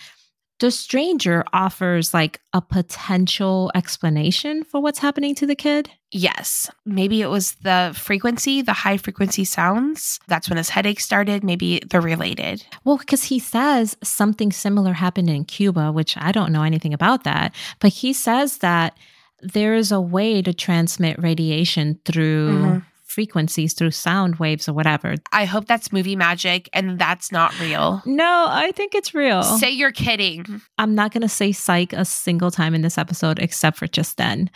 The stranger offers like a potential explanation for what's happening to the kid. Yes. Maybe it was the frequency, the high frequency sounds. That's when his headache started. Maybe they're related. Well, because he says something similar happened in Cuba, which I don't know anything about that. But he says that there is a way to transmit radiation through... frequencies, through sound waves or whatever. I hope that's movie magic and that's not real. No, I think it's real. Say you're kidding. I'm not going to say psych a single time in this episode except for just then.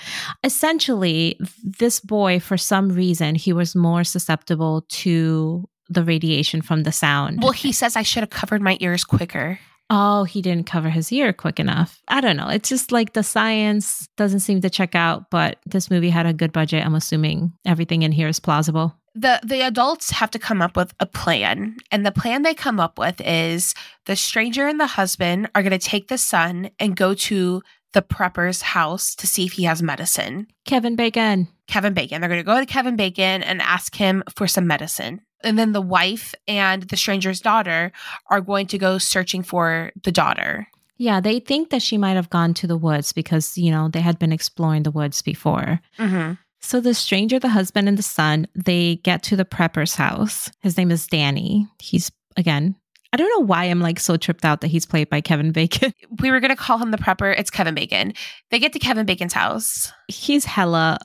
Essentially, this boy, for some reason, he was more susceptible to the radiation from the sound. Well, he says I should have covered my ears quicker. Oh, he didn't cover his ear quick enough. I don't know. It's just like the science doesn't seem to check out, but this movie had a good budget. I'm assuming everything in here is plausible. The adults have to come up with a plan. And the plan they come up with is the stranger and the husband are going to take the son and go to the prepper's house to see if he has medicine. Kevin Bacon. They're going to go to Kevin Bacon and ask him for some medicine. And then the wife and the stranger's daughter are going to go searching for the daughter. Yeah, they think that she might have gone to the woods because, you know, they had been exploring the woods before. So the stranger, the husband, and the son, they get to the prepper's house. His name is Danny. He's, again, I don't know why I'm like so tripped out that he's played by Kevin Bacon. We were going to call him the prepper. It's Kevin Bacon. They get to Kevin Bacon's house. He's hella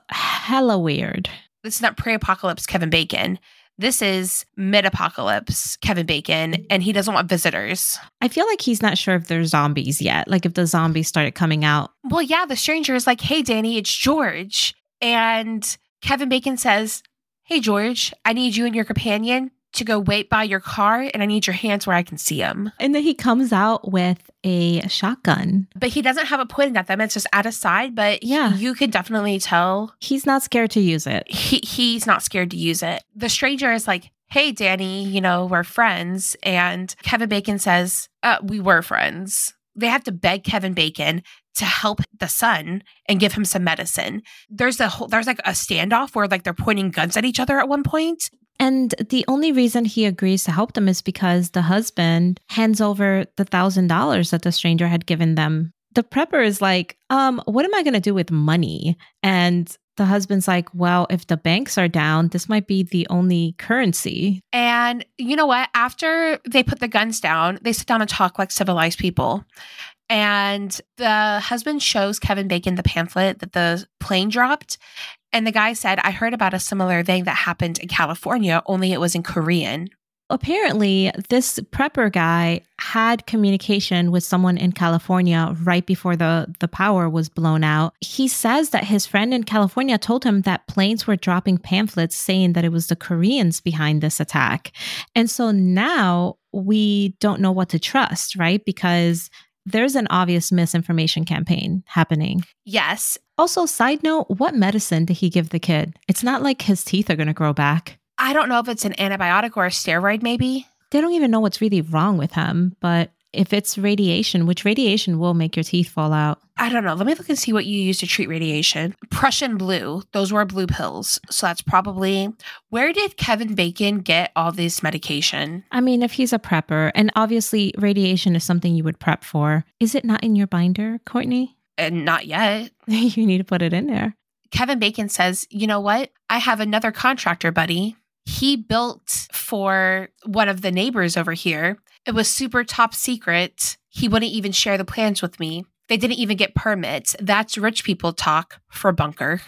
weird. This is not pre-apocalypse Kevin Bacon. This is mid-apocalypse Kevin Bacon, and he doesn't want visitors. I feel like he's not sure if there's zombies yet. Like if the zombies started coming out. Well, yeah, the stranger is like, hey, Danny, it's George. And Kevin Bacon says, hey, George, I need you and your companion to go wait by your car, and I need your hands where I can see them. And then he comes out with a shotgun. But he doesn't have it pointed at them. It's just at his side, but yeah, you could definitely tell. He's not scared to use it. He's not scared to use it. The stranger is like, hey, Danny, you know, we're friends. And Kevin Bacon says, we were friends. They have to beg Kevin Bacon to help the son and give him some medicine. There's like a standoff where like they're pointing guns at each other at one point. And the only reason he agrees to help them is because the husband hands over the $1,000 that the stranger had given them. The prepper is like, what am I going to do with money? And the husband's like, well, if the banks are down, this might be the only currency. And you know what? After they put the guns down, they sit down and talk like civilized people. And the husband shows Kevin Bacon the pamphlet that the plane dropped. And the guy said, I heard about a similar thing that happened in California, only it was in Korean. Apparently, this prepper guy had communication with someone in California right before the power was blown out. He says that his friend in California told him that planes were dropping pamphlets saying that it was the Koreans behind this attack. And so now we don't know what to trust, right? Because there's an obvious misinformation campaign happening. Yes. Also, side note, what medicine did he give the kid? It's not like his teeth are going to grow back. I don't know if it's an antibiotic or a steroid, maybe. They don't even know what's really wrong with him. But if it's radiation, which radiation will make your teeth fall out. I don't know. Let me look and see what you use to treat radiation. Prussian blue. Those were blue pills. So that's probably... Where did Kevin Bacon get all this medication? I mean, if he's a prepper, and obviously radiation is something you would prep for. Is it not in your binder, Courtney? And not yet. You need to put it in there. Kevin Bacon says, you know what? I have another contractor, buddy. He built for one of the neighbors over here. It was super top secret. He wouldn't even share the plans with me. They didn't even get permits. That's rich people talk for bunker.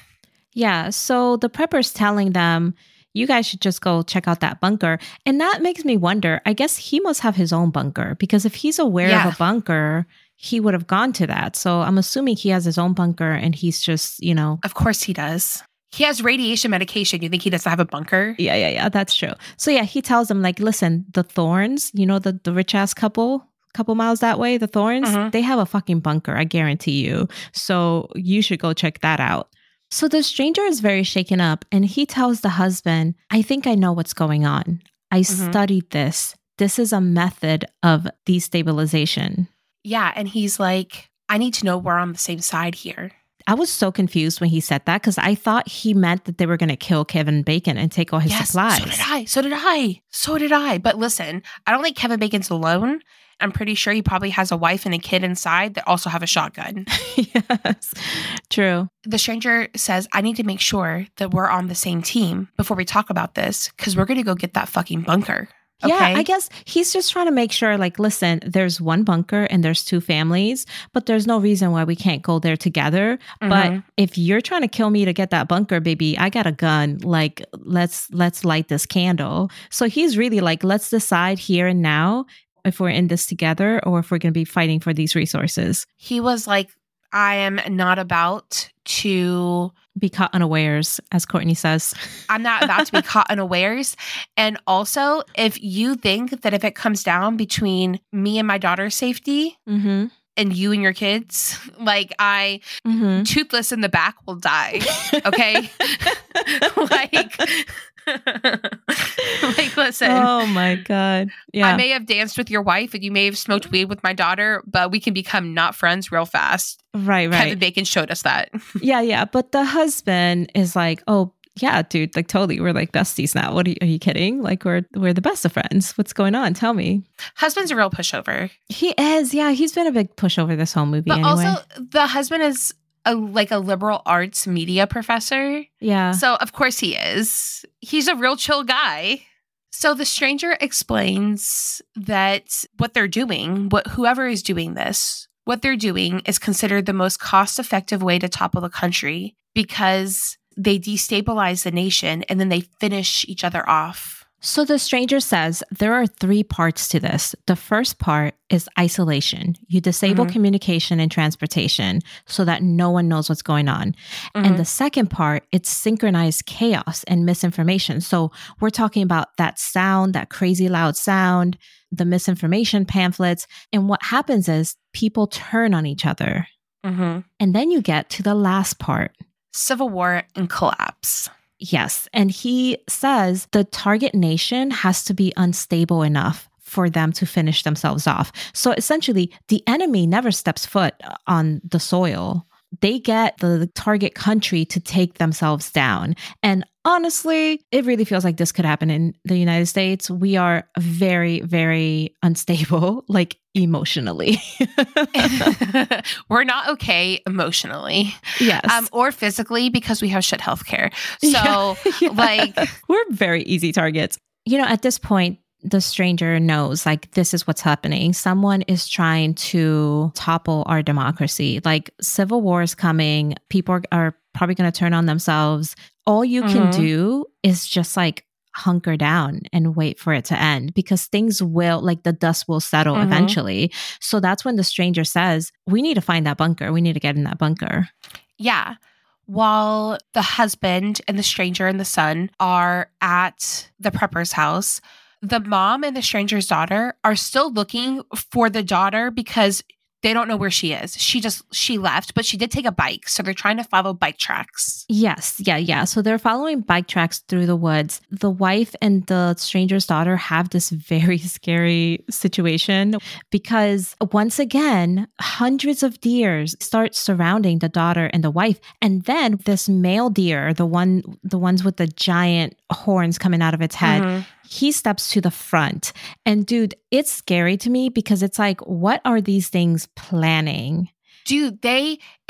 Yeah. So the prepper's telling them, you guys should just go check out that bunker. And that makes me wonder, I guess he must have his own bunker, because if he's aware of a bunker, he would have gone to that. So I'm assuming he has his own bunker and he's just, you know. Of course he does. He has radiation medication. You think he doesn't have a bunker? Yeah. That's true. So yeah, he tells them like, listen, the Thorns, you know, the rich ass couple miles that way, the Thorns, they have a fucking bunker. I guarantee you. So you should go check that out. So the stranger is very shaken up and he tells the husband, I think I know what's going on. I studied this. This is a method of destabilization. Yeah. And he's like, I need to know we're on the same side here. I was so confused when he said that because I thought he meant that they were going to kill Kevin Bacon and take all his supplies. So did I. But listen, I don't think Kevin Bacon's alone. I'm pretty sure he probably has a wife and a kid inside that also have a shotgun. Yes, true. The stranger says, I need to make sure that we're on the same team before we talk about this because we're going to go get that fucking bunker. Okay? Yeah, I guess he's just trying to make sure, like, listen, there's one bunker and there's two families, but there's no reason why we can't go there together. But if you're trying to kill me to get that bunker, baby, I got a gun. Like, let's light this candle. So he's really like, let's decide here and now if we're in this together or if we're going to be fighting for these resources. He was like, I am not about to be caught unawares, as Courtney says. I'm not about to be caught unawares. And also, if you think that if it comes down between me and my daughter's safety and you and your kids, like I, toothless in the back will die. Okay? Like, listen. Oh my God. Yeah. I may have danced with your wife and you may have smoked weed with my daughter, but we can become not friends real fast. Right. Kevin Bacon showed us that. Yeah. But the husband is like, oh yeah, dude, like totally. We're like besties now. What are you kidding? Like we're the best of friends. What's going on? Tell me. Husband's a real pushover. He is. Yeah. He's been a big pushover this whole movie. But also the husband is a liberal arts media professor. Yeah. So of course he is. He's a real chill guy. So the stranger explains that what they're doing, whoever is doing this, what they're doing is considered the most cost-effective way to topple the country because they destabilize the nation and then they finish each other off. So the stranger says there are three parts to this. The first part is isolation. You disable communication and transportation so that no one knows what's going on. And the second part, it's synchronized chaos and misinformation. So we're talking about that sound, that crazy loud sound, the misinformation pamphlets. And what happens is people turn on each other. And then you get to the last part. Civil war and collapse. Yes. And he says the target nation has to be unstable enough for them to finish themselves off. So essentially, the enemy never steps foot on the soil. They get the target country to take themselves down. And honestly, it really feels like this could happen in the United States. We are very, very unstable, like emotionally. We're not okay emotionally. Yes. Or physically because we have shit healthcare. So we're very easy targets. You know, at this point, the stranger knows, like, this is what's happening. Someone is trying to topple our democracy. Like, civil war is coming. People are probably going to turn on themselves. All you can do is just, like, hunker down and wait for it to end because things will, like, the dust will settle eventually. So that's when the stranger says, we need to find that bunker. We need to get in that bunker. Yeah. While the husband and the stranger and the son are at the prepper's house, the mom and the stranger's daughter are still looking for the daughter because they don't know where she is. She left, but she did take a bike. So they're trying to follow bike tracks. Yes. Yeah. So they're following bike tracks through the woods. The wife and the stranger's daughter have this very scary situation because once again, hundreds of deer start surrounding the daughter and the wife. And then this male deer, the ones with the giant horns coming out of its head, he steps to the front. And dude, it's scary to me because it's like, what are these things planning? Dude,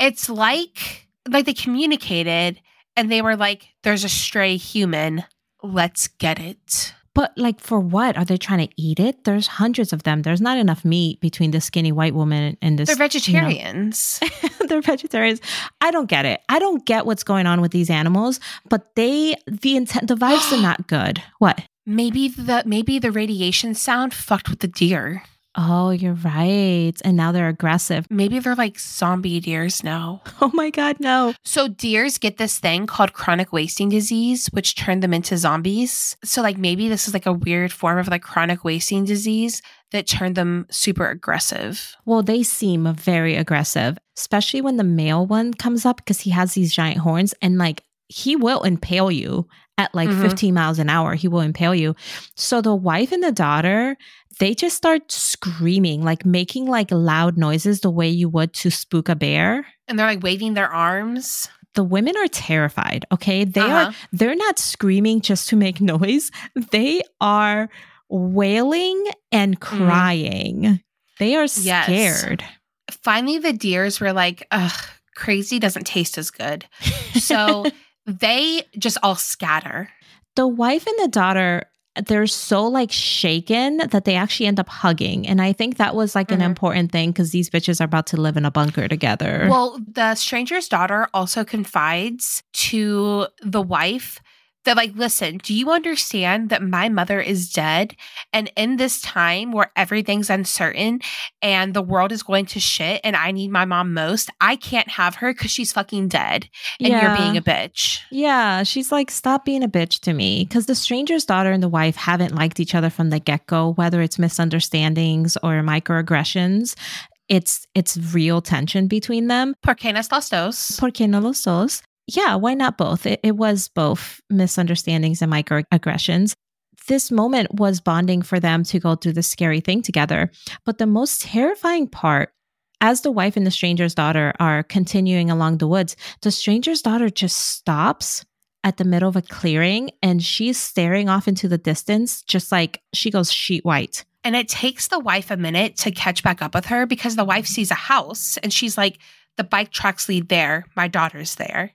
it's like they communicated and they were like, there's a stray human. Let's get it. But like, for what? Are they trying to eat it? There's hundreds of them. There's not enough meat between the skinny white woman and this. They're vegetarians. You know. They're vegetarians. I don't get it. I don't get what's going on with these animals, but the vibes are not good. What? Maybe the radiation sound fucked with the deer. Oh, you're right. And now they're aggressive. Maybe they're like zombie deers now. Oh my God, no. So deers get this thing called chronic wasting disease, which turned them into zombies. So like maybe this is like a weird form of like chronic wasting disease that turned them super aggressive. Well, they seem very aggressive, especially when the male one comes up because he has these giant horns and like he will impale you. At like 15 miles an hour, he will impale you. So the wife and the daughter, they just start screaming, like making like loud noises the way you would to spook a bear. And they're like waving their arms. The women are terrified, okay? They're not screaming just to make noise. They are wailing and crying. They are scared. Yes. Finally, the deers were like, ugh, crazy doesn't taste as good. So... they just all scatter. The wife and the daughter, they're so like shaken that they actually end up hugging. And I think that was like an important thing because these bitches are about to live in a bunker together. Well, the stranger's daughter also confides to the wife that like, listen, do you understand that my mother is dead? And in this time where everything's uncertain and the world is going to shit and I need my mom most, I can't have her because she's fucking dead and you're being a bitch. Yeah. She's like, stop being a bitch to me. Because the stranger's daughter and the wife haven't liked each other from the get-go, whether it's misunderstandings or microaggressions. It's real tension between them. ¿Por qué no los dos? Yeah, why not both? It was both misunderstandings and microaggressions. This moment was bonding for them to go through this scary thing together. But the most terrifying part, as the wife and the stranger's daughter are continuing along the woods, the stranger's daughter just stops at the middle of a clearing and she's staring off into the distance, just like she goes sheet white. And it takes the wife a minute to catch back up with her because the wife sees a house and she's like, the bike tracks lead there. My daughter's there.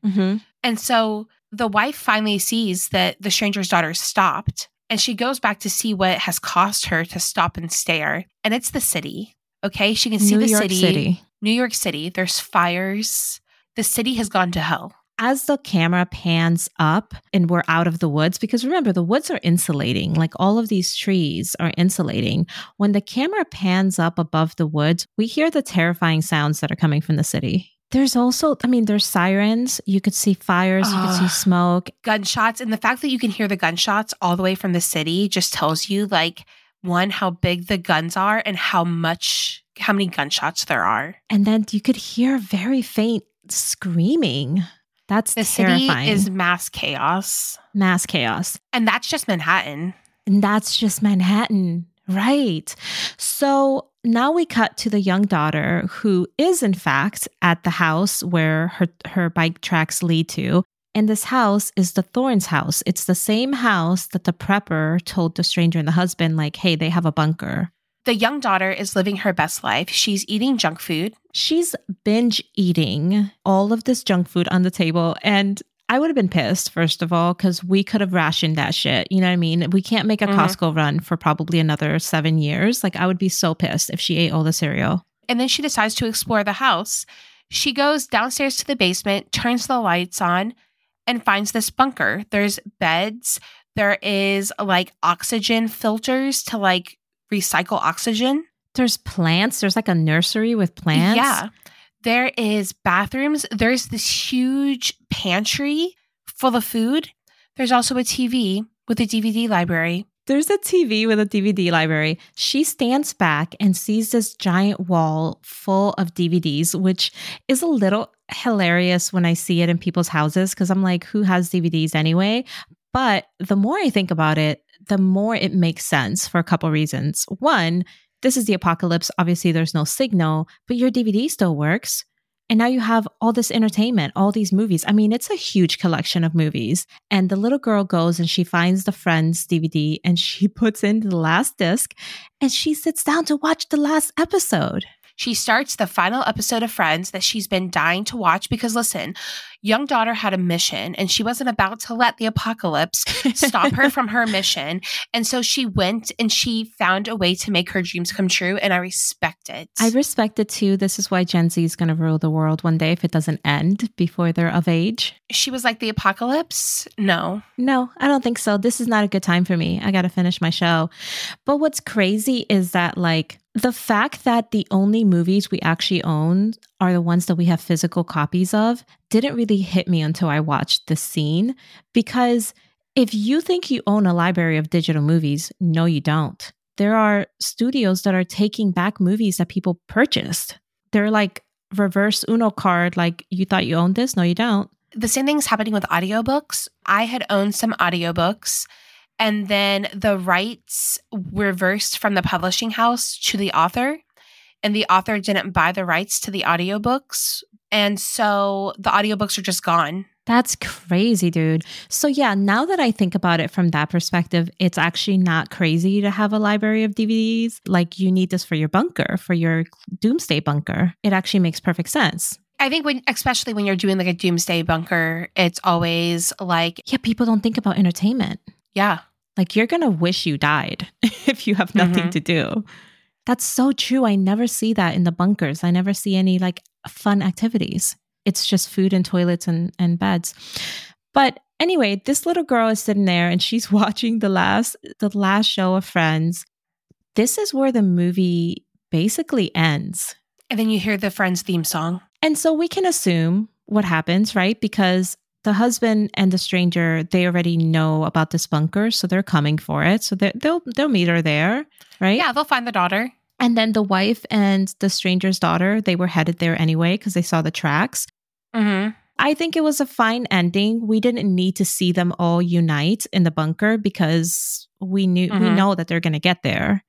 And so the wife finally sees that the stranger's daughter stopped And she goes back to see what it has cost her to stop and stare. And it's the city. Okay. She can see the city. New York City. There's fires. The city has gone to hell. As the camera pans up and we're out of the woods, because remember, the woods are insulating, like all of these trees are insulating. When the camera pans up above the woods, we hear the terrifying sounds that are coming from the city. There's also, I mean, there's sirens. You could see fires. You could see smoke. Gunshots. And the fact that you can hear the gunshots all the way from the city just tells you, like, one, how big the guns are and how many gunshots there are. And then you could hear very faint screaming. That's terrifying. The city is mass chaos. Mass chaos. And that's just Manhattan. And that's just Manhattan. Right. So now we cut to the young daughter who is, in fact, at the house where her bike tracks lead to. And this house is the Thorne's house. It's the same house that the prepper told the stranger and the husband, like, hey, they have a bunker. The young daughter is living her best life. She's eating junk food. She's binge eating all of this junk food on the table. And I would have been pissed, first of all, because we could have rationed that shit. You know what I mean? We can't make a Costco run for probably another 7 years. Like, I would be so pissed if she ate all the cereal. And then she decides to explore the house. She goes downstairs to the basement, turns the lights on, and finds this bunker. There's beds. There is, like, oxygen filters to, like, recycle oxygen. There's plants. There's like a nursery with plants. Yeah. There is bathrooms. There's this huge pantry full of food. There's also a TV with a DVD library. She stands back and sees this giant wall full of DVDs, which is a little hilarious when I see it in people's houses because I'm like, who has DVDs anyway? But the more I think about it, the more it makes sense for a couple reasons. One, this is the apocalypse. Obviously, there's no signal, but your DVD still works. And now you have all this entertainment, all these movies. I mean, it's a huge collection of movies. And the little girl goes and she finds the Friends DVD and she puts in the last disc and she sits down to watch the last episode. She starts the final episode of Friends that she's been dying to watch because, listen, young daughter had a mission and she wasn't about to let the apocalypse stop her from her mission. And so she went and she found a way to make her dreams come true. And I respect it. I respect it too. This is why Gen Z is going to rule the world one day if it doesn't end before they're of age. She was like, the apocalypse? No. No, I don't think so. This is not a good time for me. I got to finish my show. But what's crazy is that, like, the fact that the only movies we actually own are the ones that we have physical copies of didn't really hit me until I watched this scene. Because if you think you own a library of digital movies, no, you don't. There are studios that are taking back movies that people purchased. They're like reverse Uno card, like, you thought you owned this? No, you don't. The same thing's happening with audiobooks. I had owned some audiobooks. And then the rights reversed from the publishing house to the author, and the author didn't buy the rights to the audiobooks. And so the audiobooks are just gone. That's crazy, dude. So yeah, now that I think about it from that perspective, it's actually not crazy to have a library of DVDs. Like, you need this for your bunker, for your doomsday bunker. It actually makes perfect sense. I think especially when you're doing like a doomsday bunker, it's always like... yeah, people don't think about entertainment. Yeah. Like, you're going to wish you died if you have nothing to do. That's so true. I never see that in the bunkers. I never see any, like, fun activities. It's just food and toilets and beds. But anyway, this little girl is sitting there and she's watching the last show of Friends. This is where the movie basically ends. And then you hear the Friends theme song. And so we can assume what happens, right? Because the husband and the stranger, they already know about this bunker, so they're coming for it. So they'll meet her there, right? Yeah, they'll find the daughter. And then the wife and the stranger's daughter, they were headed there anyway because they saw the tracks. Mm-hmm. I think it was a fine ending. We didn't need to see them all unite in the bunker because we know that they're going to get there.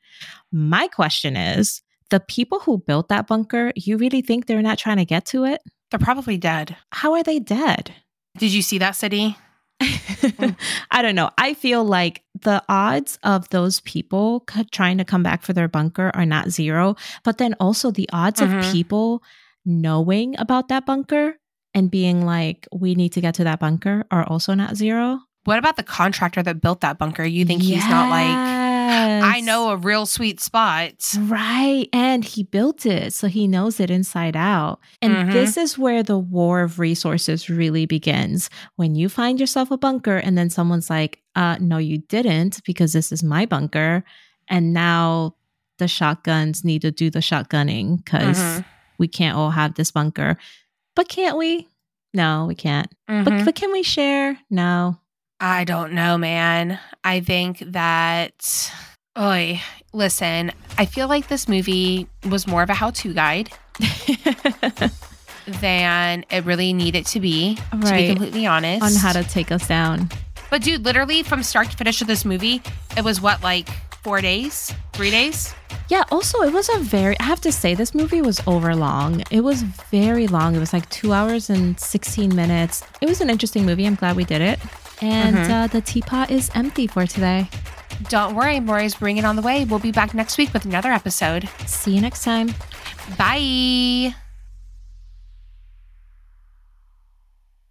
My question is, the people who built that bunker, you really think they're not trying to get to it? They're probably dead. How are they dead? Did you see that city? I don't know. I feel like the odds of those people trying to come back for their bunker are not zero. But then also the odds of people knowing about that bunker and being like, we need to get to that bunker are also not zero. what about the contractor that built that bunker? You think he's not like, I know a real sweet spot. Right. And he built it, so he knows it inside out. And this is where the war of resources really begins. When you find yourself a bunker and then someone's like, no, you didn't, because this is my bunker. And now the shotguns need to do the shotgunning because we can't all have this bunker. But can't we? No, we can't. But can we share? No. I don't know, man. I think that, listen, I feel like this movie was more of a how-to guide than it really needed to be, to be completely honest. On how to take us down. But dude, literally from start to finish of this movie, it was what, like 4 days, 3 days? Yeah. Also, it was I have to say, this movie was overlong. It was very long. It was like 2 hours and 16 minutes. It was an interesting movie. I'm glad we did it. And the teapot is empty for today. Don't worry, Maury's bringing it on the way. We'll be back next week with another episode. See you next time. Bye.